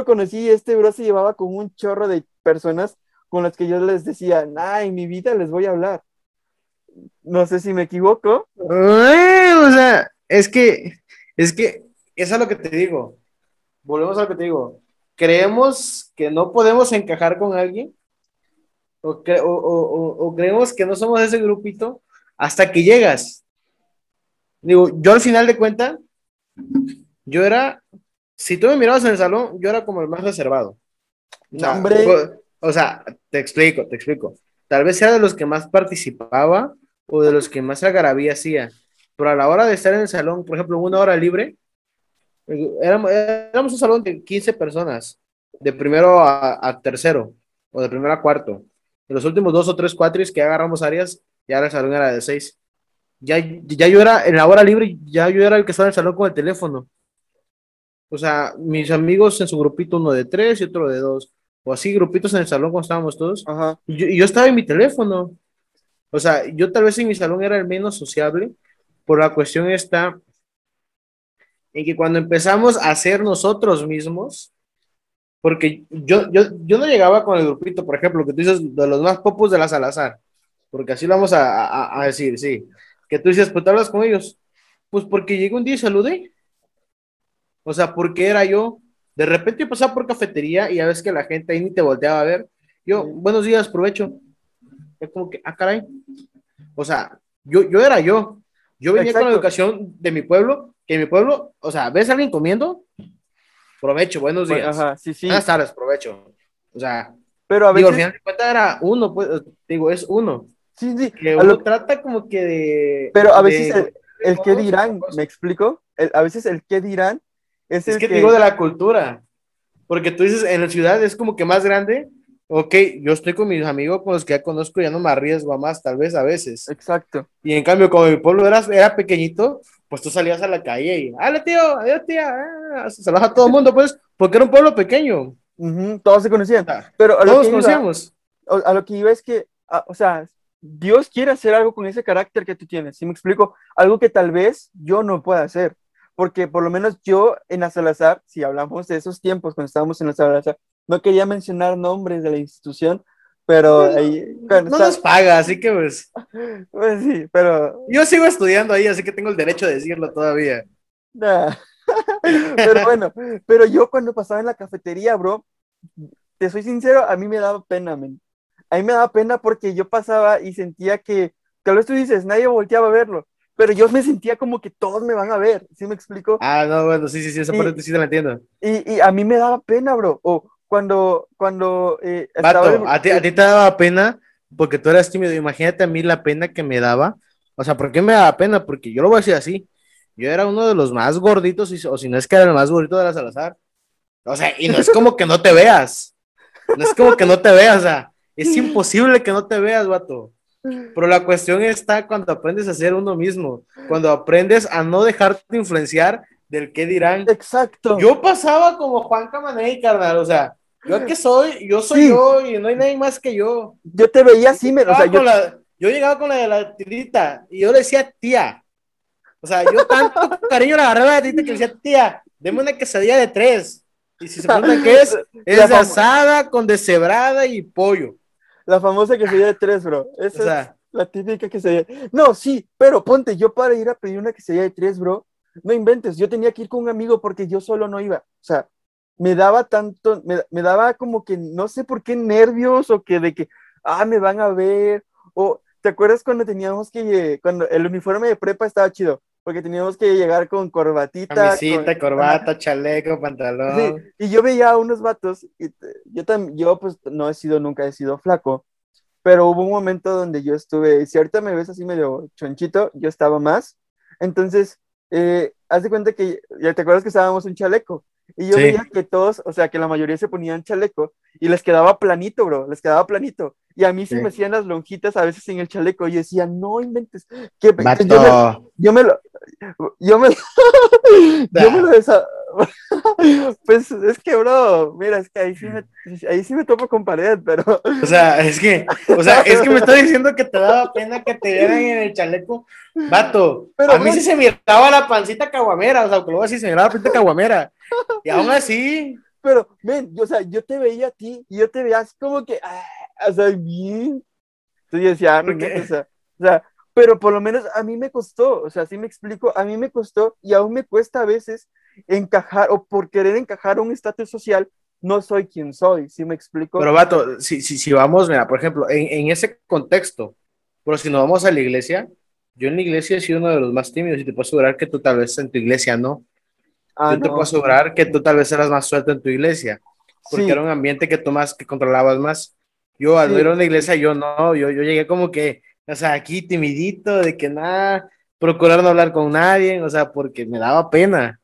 este bro se llevaba con un chorro de personas con las que yo les decía, nah, en mi vida les voy a hablar. No sé si me equivoco. O sea, es que eso es lo que te digo. Volvemos a lo que te digo. Creemos que no podemos encajar con alguien, o creemos que no somos de ese grupito, hasta que llegas. Digo, yo al final de cuentas, yo era, si tú me mirabas en el salón, yo era como el más reservado. No, hombre. O sea, te explico. Tal vez sea de los que más participaba o de los que más algarabía hacía, pero a la hora de estar en el salón, por ejemplo, una hora libre, éramos un salón de 15 personas, de primero a tercero, o de primero a cuarto. En los últimos 2 o 3 cuatris que agarramos áreas, ya el salón era de 6. Ya yo era, en la hora libre, ya yo era el que estaba en el salón con el teléfono. O sea, mis amigos en su grupito, uno de 3 y otro de 2. O así, grupitos en el salón cuando estábamos todos. Ajá. Y yo estaba en mi teléfono. O sea, yo tal vez en mi salón era el menos sociable, por la cuestión está en que cuando empezamos a ser nosotros mismos, porque yo no llegaba con el grupito, por ejemplo, que tú dices, de los más popos de la Salazar, porque así lo vamos a decir, sí, que tú dices, pues te hablas con ellos, pues porque llegué un día y saludé. O sea, porque era yo. De repente yo pasaba por cafetería y ya ves que la gente ahí ni te volteaba a ver. Yo, buenos días, provecho. Es como que, ah, caray. O sea, yo era yo. Yo venía Exacto. con la educación de mi pueblo, que en mi pueblo, o sea, ¿ves a alguien comiendo? Provecho, buenos días. Bueno, ajá, sí. Buenas tardes, provecho. O sea, pero a veces, digo, al final de cuentas era uno, pues, digo, es uno. Sí. Que uno lo trata como que de... Pero a veces el qué dirán, ¿me explico? A veces el qué dirán es que digo de la cultura, porque tú dices, en la ciudad es como que más grande, ok, yo estoy con mis amigos, con los que ya conozco, ya no me arriesgo a más, tal vez a veces. Exacto. Y en cambio, como mi pueblo era pequeñito, pues tú salías a la calle y, ¡hala tío! ¡Adiós tía! ¡Ah! Saludos a todo el mundo, pues, porque era un pueblo pequeño. Uh-huh, todos se conocían. Pero todos conocíamos. A lo que iba es que, o sea, Dios quiere hacer algo con ese carácter que tú tienes, ¿sí me explico? Algo que tal vez yo no pueda hacer. Porque por lo menos yo en la Salazar, si hablamos de esos tiempos cuando estábamos en la Salazar, no quería mencionar nombres de la institución, pero ahí... No nos paga, así que pues... Pues sí, pero... Yo sigo estudiando ahí, así que tengo el derecho de decirlo todavía. Nah. Pero bueno, pero yo cuando pasaba en la cafetería, bro, te soy sincero, a mí me daba pena, men. A mí me daba pena porque yo pasaba y sentía que... Tal vez tú dices, nadie volteaba a verlo. Pero yo me sentía como que todos me van a ver, ¿sí me explico? Ah, no, bueno, sí, esa parte sí te la entiendo. Y a mí me daba pena, bro, o cuando... Vato, ¿a ti te daba pena porque tú eras tímido? Imagínate a mí la pena que me daba, o sea, ¿por qué me daba pena? Porque yo lo voy a decir así, yo era uno de los más gorditos, o si no es que era el más gordito de la Salazar, o sea, y no es como que no te veas, o sea, es imposible que no te veas, vato. Pero la cuestión está cuando aprendes a ser uno mismo, cuando aprendes a no dejarte influenciar del qué dirán. Exacto. Yo pasaba como Juan Camaney, carnal, o sea, yo soy yo y no hay nadie más que yo. Yo te veía así, o sea, yo llegaba con la de la tirita y yo le decía tía. O sea, yo tanto cariño le agarraba a la tirita que le decía tía, deme una quesadilla de 3. Y si se preguntan qué es asada con deshebrada y pollo. La famosa quesadilla de tres, bro. Esa, o sea, es la típica quesadilla. No, sí, pero ponte, yo para ir a pedir una quesadilla de tres, bro, no inventes, yo tenía que ir con un amigo porque yo solo no iba. O sea, me daba tanto, me daba como que no sé por qué nervios o que de que, me van a ver. O, ¿te acuerdas cuando teníamos que, cuando el uniforme de prepa estaba chido? Porque teníamos que llegar con corbatita. Camisita, corbata, chaleco, pantalón. Sí, y yo veía a unos vatos, y yo pues no nunca he sido flaco, pero hubo un momento donde yo estuve, si ahorita me ves así medio chonchito, yo estaba más. Entonces, haz de cuenta que, ya te acuerdas que usábamos un chaleco, y yo veía que todos, o sea, que la mayoría se ponían chaleco, y les quedaba planito, bro, y a mí sí me hacían las lonjitas a veces en el chaleco, y yo decía, no inventes, que pues es que, bro, mira, es que ahí sí me topo con pared, pero... O sea, es que me está diciendo que te daba pena que te vieran en el chaleco, vato, pero a mí sí se miraba la pancita caguamera, o sea, luego sí se miraba la pancita caguamera, y aún así... Pero, ven, yo te veía a ti, y yo te veía así como que, o sea, bien... Entonces yo decía, pero por lo menos a mí me costó, o sea, sí me explico, a mí me costó y aún me cuesta a veces encajar, o por querer encajar un estatus social, no soy quien soy, ¿sí me explico? Pero vato, si vamos, mira, por ejemplo, en ese contexto, pero si nos vamos a la iglesia, yo en la iglesia he sido uno de los más tímidos y te puedo asegurar que tú tal vez en tu iglesia no. Te puedo asegurar que tú tal vez eras más suelto en tu iglesia, porque era un ambiente que tú más, que controlabas más. Yo al ir a una iglesia, yo llegué como que... O sea, aquí timidito, de que nada, procurar no hablar con nadie, o sea, porque me daba pena.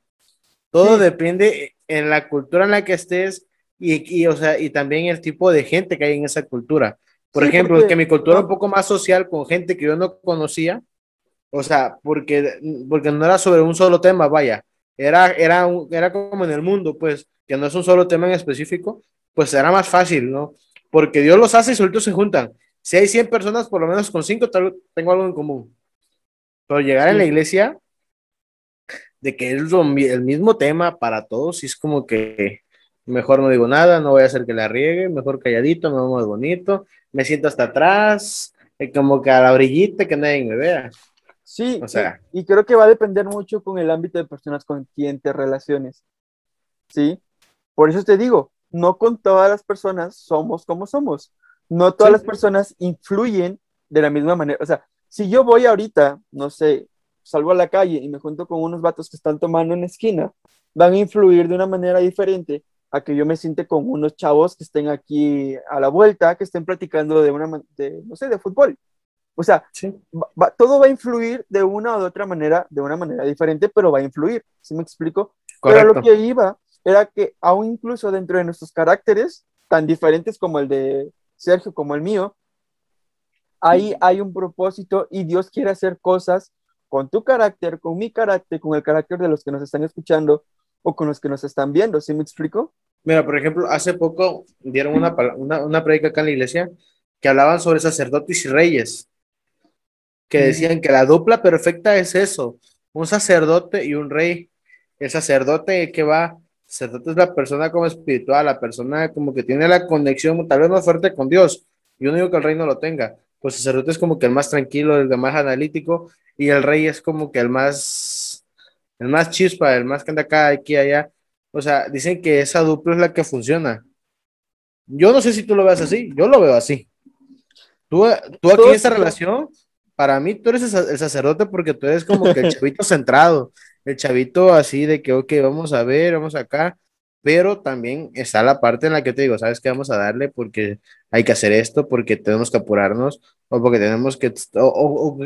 Todo depende en la cultura en la que estés y también el tipo de gente que hay en esa cultura. Por ejemplo, porque... que mi cultura era un poco más social con gente que yo no conocía, o sea, porque no era sobre un solo tema, vaya, era como en el mundo, pues, que no es un solo tema en específico, pues era más fácil, ¿no? Porque Dios los hace y solitos se juntan. Si hay 100 personas, por lo menos con 5 tengo algo en común. Pero llegar en la iglesia, de que es el mismo tema para todos, y es como que mejor no digo nada, no voy a hacer que la riegue, mejor calladito, me veo más bonito, me siento hasta atrás, como que a la orillita, que nadie me vea. Sí, o sea, y creo que va a depender mucho con el ámbito de personas con quien te relaciones. ¿Sí? Por eso te digo, no con todas las personas somos como somos. No todas las personas influyen de la misma manera. O sea, si yo voy ahorita, no sé, salgo a la calle y me junto con unos vatos que están tomando en la esquina, van a influir de una manera diferente a que yo me siente con unos chavos que estén aquí a la vuelta, que estén platicando de fútbol. O sea, todo va a influir de una o de otra manera, de una manera diferente, pero va a influir. ¿Sí me explico? Correcto. Pero lo que iba era que aún incluso dentro de nuestros caracteres, tan diferentes como el de Sergio, como el mío, ahí hay un propósito y Dios quiere hacer cosas con tu carácter, con mi carácter, con el carácter de los que nos están escuchando o con los que nos están viendo, ¿sí me explico? Mira, por ejemplo, hace poco dieron una prédica acá en la iglesia que hablaban sobre sacerdotes y reyes, que decían que la dupla perfecta es eso, un sacerdote y un rey. El sacerdote el que va... Sacerdote es la persona como espiritual, la persona como que tiene la conexión tal vez más fuerte con Dios. Yo no digo que el rey no lo tenga, pues el sacerdote es como que el más tranquilo, el más analítico, y el rey es como que el más chispa, el más que anda acá, aquí, allá. O sea, dicen que esa dupla es la que funciona. Yo no sé si tú lo veas así, yo lo veo así. Tú aquí en esta relación, para mí tú eres el sacerdote porque tú eres como que el chavito centrado. El chavito así de que, ok, vamos a ver, vamos acá, pero también está la parte en la que te digo, ¿sabes qué? Vamos a darle porque hay que hacer esto, porque tenemos que apurarnos, o porque tenemos que, o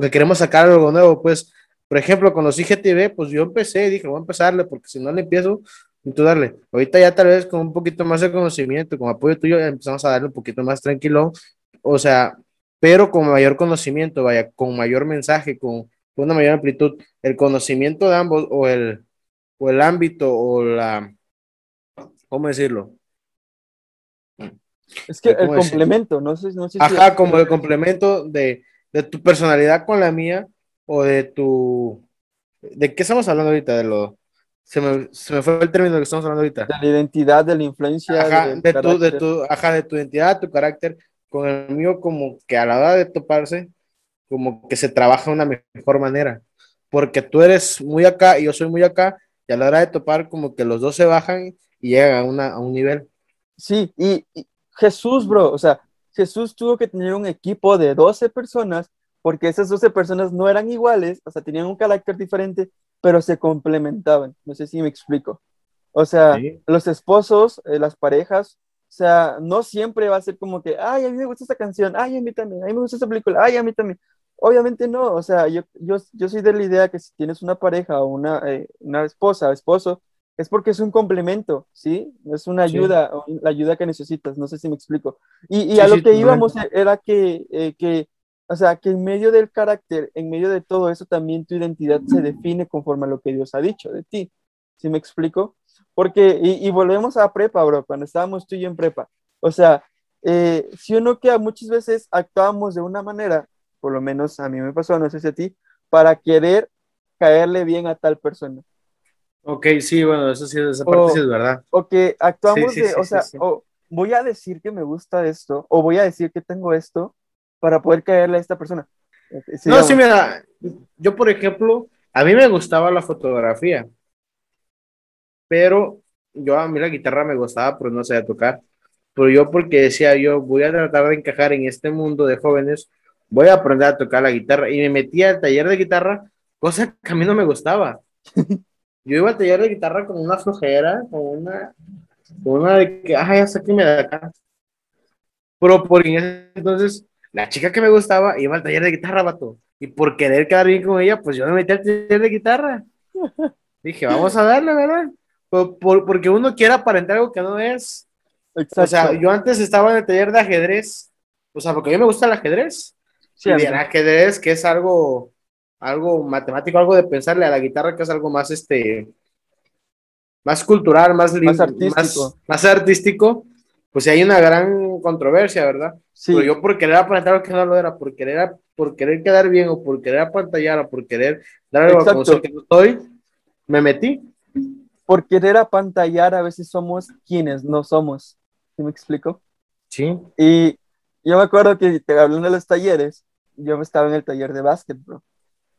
que queremos sacar algo nuevo, pues, por ejemplo, con los IGTV, pues yo empecé, dije, voy a empezarle, porque si no le empiezo, entonces darle, ahorita ya tal vez con un poquito más de conocimiento, con apoyo tuyo, empezamos a darle un poquito más tranquilo, o sea, pero con mayor conocimiento, vaya, con mayor mensaje, con una mayor amplitud, el conocimiento de ambos o el ámbito o la, ¿cómo decirlo? Es que el complemento, decirlo? no sé ajá, si... como el complemento de tu personalidad con la mía o de tu... ¿De qué estamos hablando ahorita? De lo Se me fue el término que estamos hablando ahorita. De la identidad, de la influencia. Ajá, de tu identidad, tu carácter. Con el mío, como que a la hora de toparse, como que se trabaja de una mejor manera. Porque tú eres muy acá y yo soy muy acá, y a la hora de topar, como que los dos se bajan y llegan a un nivel. Sí, y Jesús, bro, o sea, Jesús tuvo que tener un equipo de 12 personas, porque esas 12 personas no eran iguales, o sea, tenían un carácter diferente, pero se complementaban. No sé si me explico. O sea, sí. Los esposos, las parejas, o sea, no siempre va a ser como que, ay, a mí me gusta esta canción, ay, a mí también, a mí me gusta esta película, ay, a mí también. Obviamente no, o sea, yo soy de la idea que si tienes una pareja o una esposa o esposo, es porque es un complemento, ¿sí? Es una ayuda, sí. La ayuda que necesitas, no sé si me explico. Y sí, a lo que íbamos era que en medio del carácter, en medio de todo eso, también tu identidad se define conforme a lo que Dios ha dicho de ti, ¿sí me explico? Porque, y volvemos a prepa, bro, cuando estábamos tú y yo en prepa, o sea, si uno que muchas veces actuábamos de una manera, por lo menos a mí me pasó, no sé si a ti, para querer caerle bien a tal persona. Ok, sí, bueno, eso sí, esa parte sí es verdad. O que actuamos o voy a decir que me gusta esto, o voy a decir que tengo esto, para poder caerle a esta persona. No, sí, mira, yo por ejemplo, a mí me gustaba la fotografía, pero yo a mí la guitarra me gustaba, pero no sabía tocar. Pero yo porque decía, yo voy a tratar de encajar en este mundo de jóvenes, voy a aprender a tocar la guitarra, y me metí al taller de guitarra, cosa que a mí no me gustaba. Yo iba al taller de guitarra con una flojera, con una de que, ya sáquenme de acá. Pero por entonces, la chica que me gustaba iba al taller de guitarra, vato, y por querer quedar bien con ella, pues yo me metí al taller de guitarra. Dije, vamos a darle, ¿verdad? Porque uno quiere aparentar algo que no es. Exacto. O sea, yo antes estaba en el taller de ajedrez, o sea, porque a mí me gusta el ajedrez. Sí, el ajedrez, que es algo matemático, algo de pensarle, a la guitarra, que es algo más, más cultural, más artístico. Pues hay una gran controversia, ¿verdad? Sí. Pero yo por querer aparentar lo que no lo era, por querer quedar bien, o por querer apantallar, o por querer dar algo a conocer que no soy, me metí. Por querer apantallar, a veces somos quienes no somos. ¿Sí me explico? Sí. Y yo me acuerdo que, hablando de los talleres, yo estaba en el taller de básquet, bro.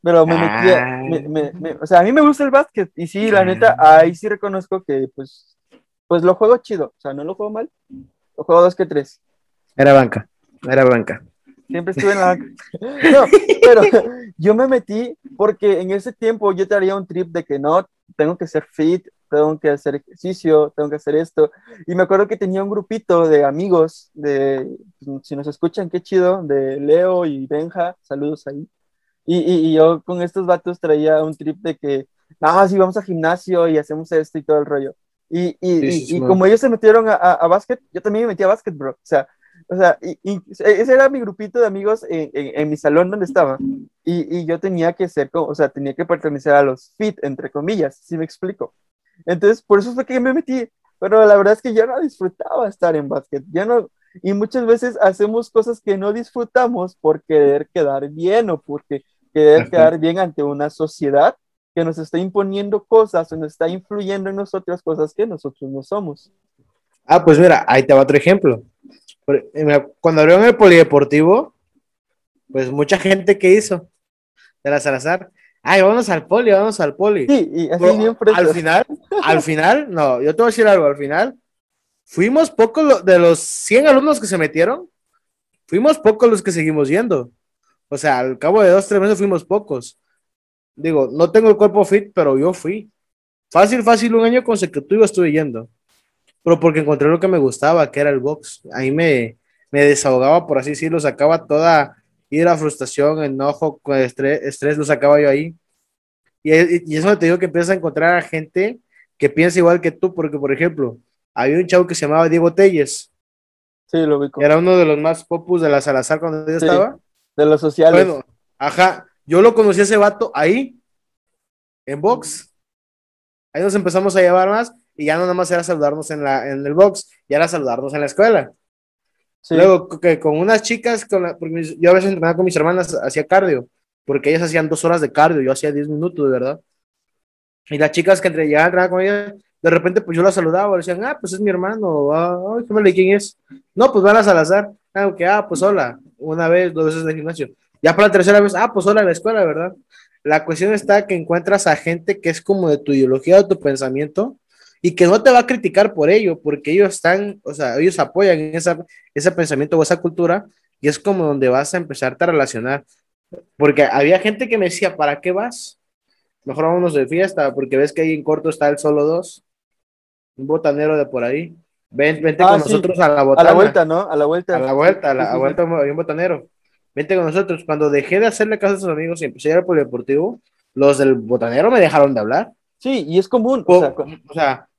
Pero me metía, o sea, a mí me gusta el básquet, y sí, la neta, ahí sí reconozco que, pues lo juego chido, o sea, no lo juego mal, lo juego 2 que 3. Era banca. Siempre estuve en la banca. No, pero yo me metí porque en ese tiempo yo traía un trip de que no, tengo que ser fit, tengo que hacer ejercicio, tengo que hacer esto, y me acuerdo que tenía un grupito de amigos, si nos escuchan, qué chido, de Leo y Benja, saludos ahí. Y yo con estos vatos traía un trip de que, sí, vamos a gimnasio y hacemos esto y todo el rollo. Y como ellos se metieron a básquet, yo también me metí a básquet, bro. O sea ese era mi grupito de amigos en mi salón donde estaba. Y yo tenía que ser, o sea, tenía que pertenecer a los fit, entre comillas, ¿sí me explico? Entonces, por eso fue que me metí. Pero la verdad es que yo no disfrutaba estar en básquet. Yo no... Y muchas veces hacemos cosas que no disfrutamos por querer quedar bien, o porque querer quedar bien ante una sociedad que nos está imponiendo cosas, o nos está influyendo en nosotros cosas que nosotros no somos. Pues mira, ahí te va otro ejemplo. Cuando abrieron el polideportivo, pues mucha gente que hizo de la Salazar, vamos al poli. Sí, y así bien fresco. Al final, no, yo te voy a decir algo, al final fuimos pocos de los 100 alumnos que se metieron, fuimos pocos los que seguimos yendo. O sea, al cabo de 2-3 meses fuimos pocos. Digo, no tengo el cuerpo fit, pero yo fui. Fácil, un año consecutivo estuve yendo. Pero porque encontré lo que me gustaba, que era el box. Ahí me desahogaba, por así decirlo, sacaba toda ira, frustración, enojo, estrés, lo sacaba yo ahí. Y eso te digo que empiezas a encontrar a gente que piensa igual que tú, porque, por ejemplo, había un chavo que se llamaba Diego Telles. Sí, lo vi. Era uno de los más popus de la Salazar cuando yo estaba. De los sociales. Bueno, yo lo conocí a ese vato ahí, en box. Ahí nos empezamos a llevar más, y ya no nada más era saludarnos en el box, ya era saludarnos en la escuela. Sí. Luego, que con unas chicas, porque yo a veces entrenaba con mis hermanas, hacía cardio, porque ellas hacían 2 horas de cardio, yo hacía 10 minutos, de verdad. Y las chicas que llegaban a trabajar con ellas, de repente pues yo las saludaba, decían, ah, pues es mi hermano, ay, qué quién es. No, pues van a Salazar, aunque, ah, pues hola, una vez, dos veces en el gimnasio. Ya para la tercera vez, ah, pues hola en la escuela, ¿verdad? La cuestión está que encuentras a gente que es como de tu ideología o de tu pensamiento y que no te va a criticar por ello, porque ellos están, o sea, ellos apoyan ese pensamiento o esa cultura y es como donde vas a empezarte a relacionar. Porque había gente que me decía, ¿para qué vas? Mejor vámonos de fiesta, porque ves que ahí en corto está el Solo 2, un botanero de por ahí. Vente con nosotros a la botana. A la vuelta, ¿no? A la vuelta hay un botanero. Vente con nosotros. Cuando dejé de hacerle caso a sus amigos y empecé a ir al polideportivo, los del botanero me dejaron de hablar. Sí, y es común.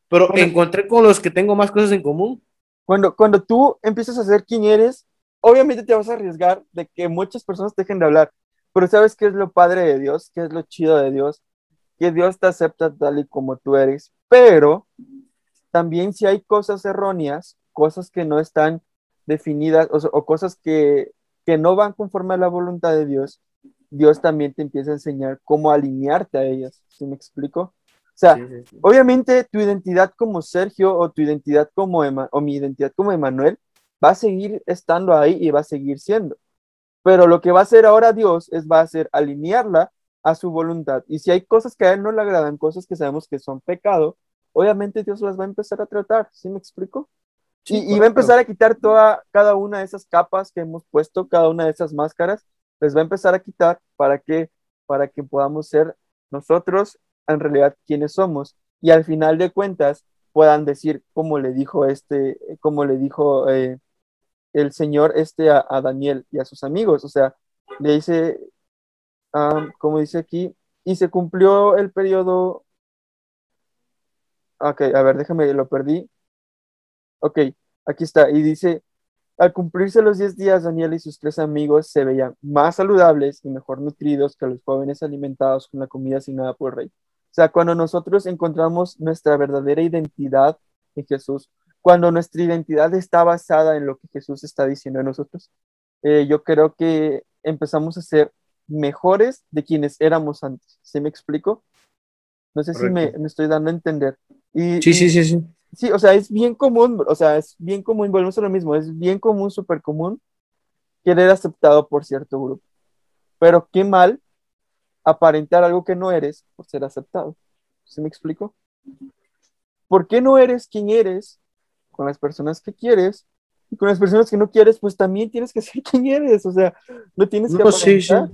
Pero encontré con los que tengo más cosas en común. Cuando tú empiezas a ser quien eres, obviamente te vas a arriesgar de que muchas personas te dejen de hablar. Pero ¿sabes qué es lo padre de Dios? ¿Qué es lo chido de Dios? Que Dios te acepta tal y como tú eres. Pero también si hay cosas erróneas, cosas que no están definidas o cosas que no van conforme a la voluntad de Dios, Dios también te empieza a enseñar cómo alinearte a ellas. ¿Sí me explico? O sea, sí. Obviamente tu identidad como Sergio o tu identidad como mi identidad como Emanuel va a seguir estando ahí y va a seguir siendo. Pero lo que va a hacer ahora Dios va a ser alinearla a su voluntad. Y si hay cosas que a él no le agradan, cosas que sabemos que son pecado, obviamente Dios las va a empezar a tratar, ¿sí me explico? Sí, y va a empezar a quitar cada una de esas capas que hemos puesto, cada una de esas máscaras, les va a empezar a quitar para que podamos ser nosotros en realidad quienes somos. Y al final de cuentas puedan decir, como le dijo el Señor a Daniel y a sus amigos, o sea, le dice, como dice aquí, y se cumplió el periodo. Ok, a ver, déjame, lo perdí. Ok, aquí está, y dice, al cumplirse los 10 días, Daniel y sus 3 amigos se veían más saludables y mejor nutridos que los jóvenes alimentados con la comida asignada por el rey. O sea, cuando nosotros encontramos nuestra verdadera identidad en Jesús, cuando nuestra identidad está basada en lo que Jesús está diciendo de nosotros, yo creo que empezamos a ser mejores de quienes éramos antes. ¿Sí me explico? No sé Correcto. Si me estoy dando a entender. Sí. Sí, o sea, es bien común, volvemos a lo mismo, es bien común, súper común, querer aceptado por cierto grupo. Pero qué mal aparentar algo que no eres por ser aceptado. ¿Sí me explico? ¿Por qué no eres quien eres con las personas que quieres y con las personas que no quieres? Pues también tienes que ser quien eres, o sea, no tienes que aparentar.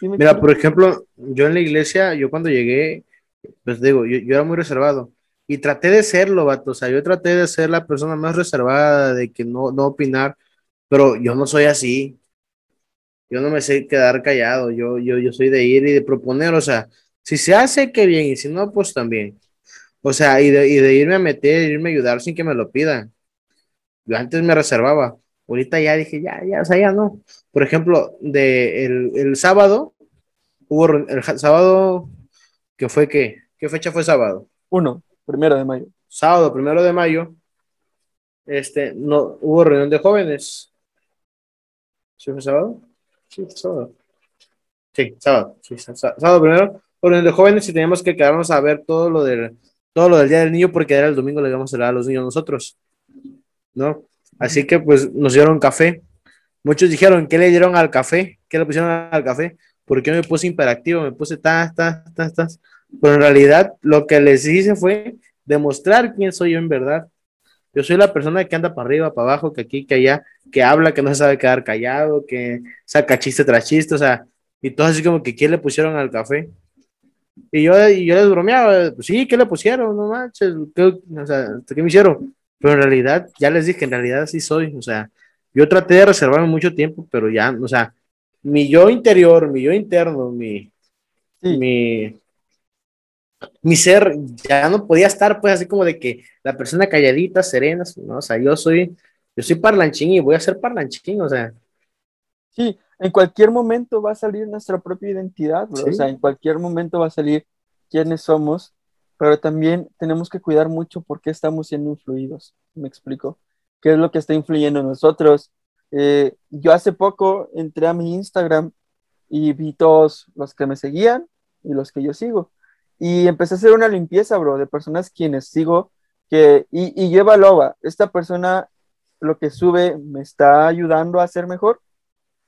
Sí. Mira, por ejemplo, yo en la iglesia, yo cuando llegué, pues digo, yo era muy reservado y traté de serlo, vato, o sea, yo traté de ser la persona más reservada, de que no opinar, pero yo no soy así, yo no me sé quedar callado, yo soy de ir y de proponer, o sea, si se hace, qué bien, y si no, pues también, o sea, y de irme a meter, irme a ayudar sin que me lo pidan. Yo antes me reservaba, ahorita ya dije, ya, o sea, ya no. Por ejemplo, el sábado, ¿qué fue qué? ¿Qué fecha fue sábado? 1 de mayo. Sábado, 1 de mayo, no, hubo reunión de jóvenes. ¿Sí fue sábado? Sí, sábado primero, reunión de jóvenes y teníamos que quedarnos a ver todo lo del Día del Niño porque era el domingo le íbamos a dar a los niños nosotros, ¿no? Así que pues nos dieron café. Muchos dijeron, ¿qué le dieron al café? ¿Qué le pusieron al café? Porque yo me puse imperactivo, me puse tas. Pero en realidad lo que les hice fue demostrar quién soy yo en verdad. Yo soy la persona que anda para arriba, para abajo, que aquí, que allá, que habla, que no se sabe quedar callado, que saca chiste tras chiste, o sea, y todo así como que ¿qué le pusieron al café? Y yo les bromeaba, pues sí, ¿qué le pusieron? No manches, o sea, ¿qué me hicieron? Pero en realidad, ya les dije, en realidad sí soy, o sea, yo traté de reservarme mucho tiempo, pero ya, o sea, mi yo interior, mi yo interno, mi ser ya no podía estar pues así como de que la persona calladita, serena, ¿no? O sea, yo soy parlanchín y voy a ser parlanchín, o sea. Sí, en cualquier momento va a salir nuestra propia identidad, ¿no? Sí. O sea, en cualquier momento va a salir quiénes somos, pero también tenemos que cuidar mucho por qué estamos siendo influidos, ¿me explico? ¿Qué es lo que está influyendo en nosotros? Yo hace poco entré a mi Instagram y vi todos los que me seguían y los que yo sigo. Y empecé a hacer una limpieza, bro, de personas quienes sigo, y lleva loba. Esta persona, lo que sube, me está ayudando a ser mejor,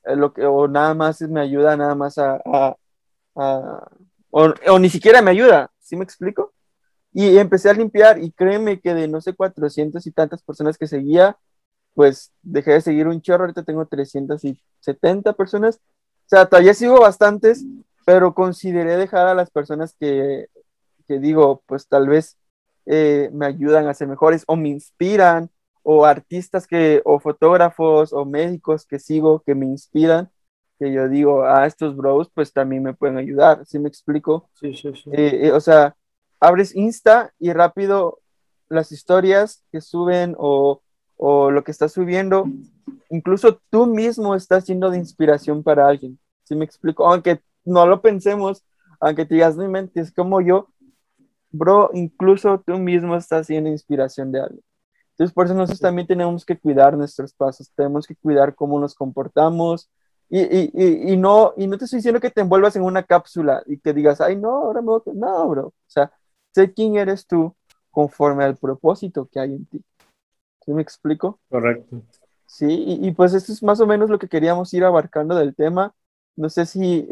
o nada más me ayuda, nada más o ni siquiera me ayuda, ¿sí me explico? Y empecé a limpiar, y créeme que de, no sé, 400 y tantas personas que seguía, pues dejé de seguir un chorro. Ahorita tengo 370 personas, o sea, todavía sigo bastantes, pero consideré dejar a las personas que digo, pues tal vez me ayudan a ser mejores, o me inspiran, o artistas o fotógrafos, o médicos que sigo, que me inspiran, que yo digo, estos bros, pues también me pueden ayudar, ¿sí me explico? Sí, sí, sí. O sea, abres Insta y rápido las historias que suben, o lo que estás subiendo, incluso tú mismo estás siendo de inspiración para alguien, ¿sí me explico? Aunque no lo pensemos, aunque te digas, no inventes, como yo, bro, incluso tú mismo estás siendo inspiración de alguien. Entonces, por eso nosotros también tenemos que cuidar nuestros pasos, tenemos que cuidar cómo nos comportamos, y no te estoy diciendo que te envuelvas en una cápsula y que digas, ay, no, ahora me voy a... No, bro, o sea, sé quién eres tú conforme al propósito que hay en ti. ¿Sí me explico? Correcto. Sí, y pues esto es más o menos lo que queríamos ir abarcando del tema. No sé si...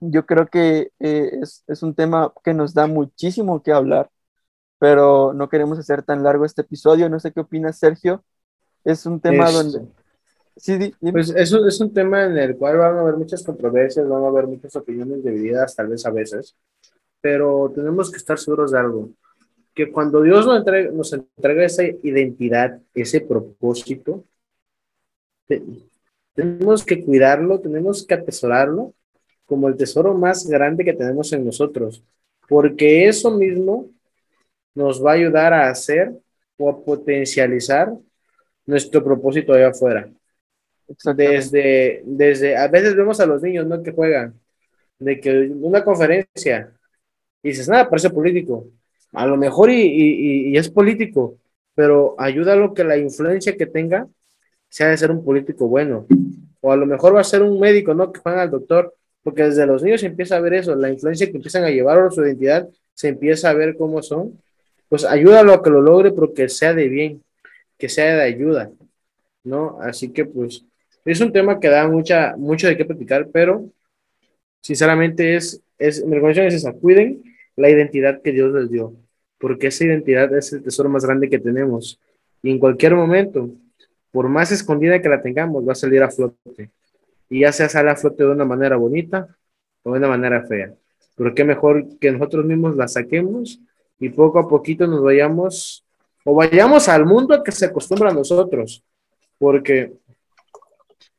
yo creo que es un tema que nos da muchísimo que hablar, pero no queremos hacer tan largo este episodio. No sé qué opinas, Sergio. Es un tema donde... Sí, pues es un tema en el cual van a haber muchas controversias, van a haber muchas opiniones divididas, tal vez a veces, pero tenemos que estar seguros de algo, que cuando Dios nos entrega esa identidad, ese propósito, tenemos que cuidarlo, tenemos que atesorarlo como el tesoro más grande que tenemos en nosotros, porque eso mismo nos va a ayudar a hacer o a potencializar nuestro propósito allá afuera. Desde a veces vemos a los niños, ¿no?, que juegan, de que una conferencia, y dices, nada, parece político, a lo mejor y es político, pero ayúdalo que la influencia que tenga sea de ser un político bueno, o a lo mejor va a ser un médico, ¿no?, que juega al doctor, porque desde los niños se empieza a ver eso, la influencia que empiezan a llevar o su identidad, se empieza a ver cómo son, pues ayúdalo a que lo logre, porque sea de bien, que sea de ayuda, ¿no? Así que pues, es un tema que da mucho de qué platicar, pero sinceramente mi recomendación es esa, cuiden la identidad que Dios les dio, porque esa identidad es el tesoro más grande que tenemos, y en cualquier momento, por más escondida que la tengamos, va a salir a flote. Y ya sea sale a flote de una manera bonita o de una manera fea, pero qué mejor que nosotros mismos la saquemos y poco a poquito nos vayamos, o vayamos al mundo que se acostumbra a nosotros, porque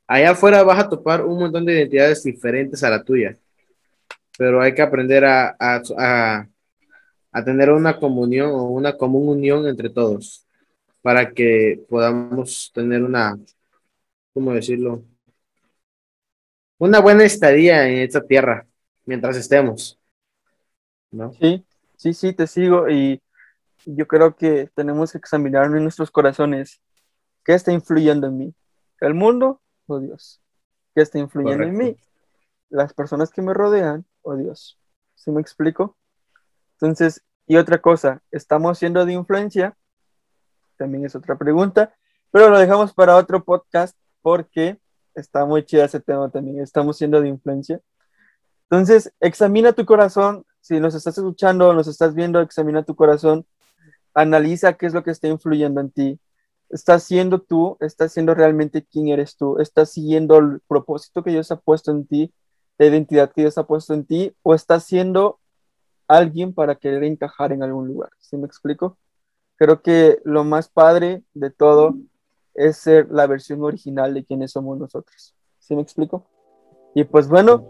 allá afuera vas a topar un montón de identidades diferentes a la tuya, pero hay que aprender a tener una comunión o una común unión entre todos, para que podamos tener una, ¿cómo decirlo?, una buena estadía en esta tierra, mientras estemos, ¿no? Sí, te sigo, y yo creo que tenemos que examinar en nuestros corazones qué está influyendo en mí, el mundo o Dios, qué está influyendo Correcto. En mí, las personas que me rodean o Dios, ¿sí me explico? Entonces, y otra cosa, ¿estamos siendo de influencia? También es otra pregunta, pero lo dejamos para otro podcast, porque... está muy chida ese tema también, estamos siendo de influencia. Entonces, examina tu corazón, si nos estás escuchando, nos estás viendo, examina tu corazón, analiza qué es lo que está influyendo en ti. ¿Estás siendo tú? ¿Estás siendo realmente quién eres tú? ¿Estás siguiendo el propósito que Dios ha puesto en ti, la identidad que Dios ha puesto en ti? ¿O estás siendo alguien para querer encajar en algún lugar? ¿Sí me explico? Creo que lo más padre de todo es ser la versión original de quienes somos nosotros. ¿Sí me explico? Y pues bueno,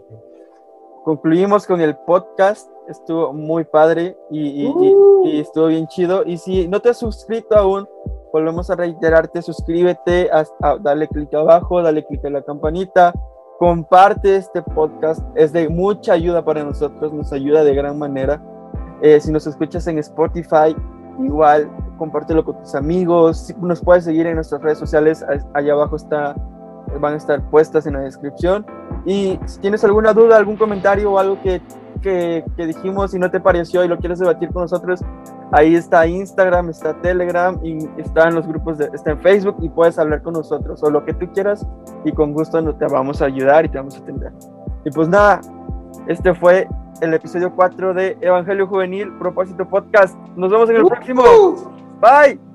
concluimos con el podcast. Estuvo muy padre y estuvo bien chido. Y si no te has suscrito aún, volvemos a reiterarte, suscríbete, dale clic abajo, dale clic a la campanita, comparte este podcast, es de mucha ayuda para nosotros, nos ayuda de gran manera. Si nos escuchas en Spotify, igual, compártelo con tus amigos. Nos puedes seguir en nuestras redes sociales, allá abajo van a estar puestas en la descripción. Y si tienes alguna duda, algún comentario o algo que que dijimos y no te pareció y lo quieres debatir con nosotros, ahí está Instagram, está Telegram y está en los grupos, está en Facebook y puedes hablar con nosotros o lo que tú quieras y con gusto te vamos a ayudar y te vamos a atender. Y pues nada, este fue el episodio 4 de Evangelio Juvenil, Propósito Podcast. Nos vemos en el próximo. Bye.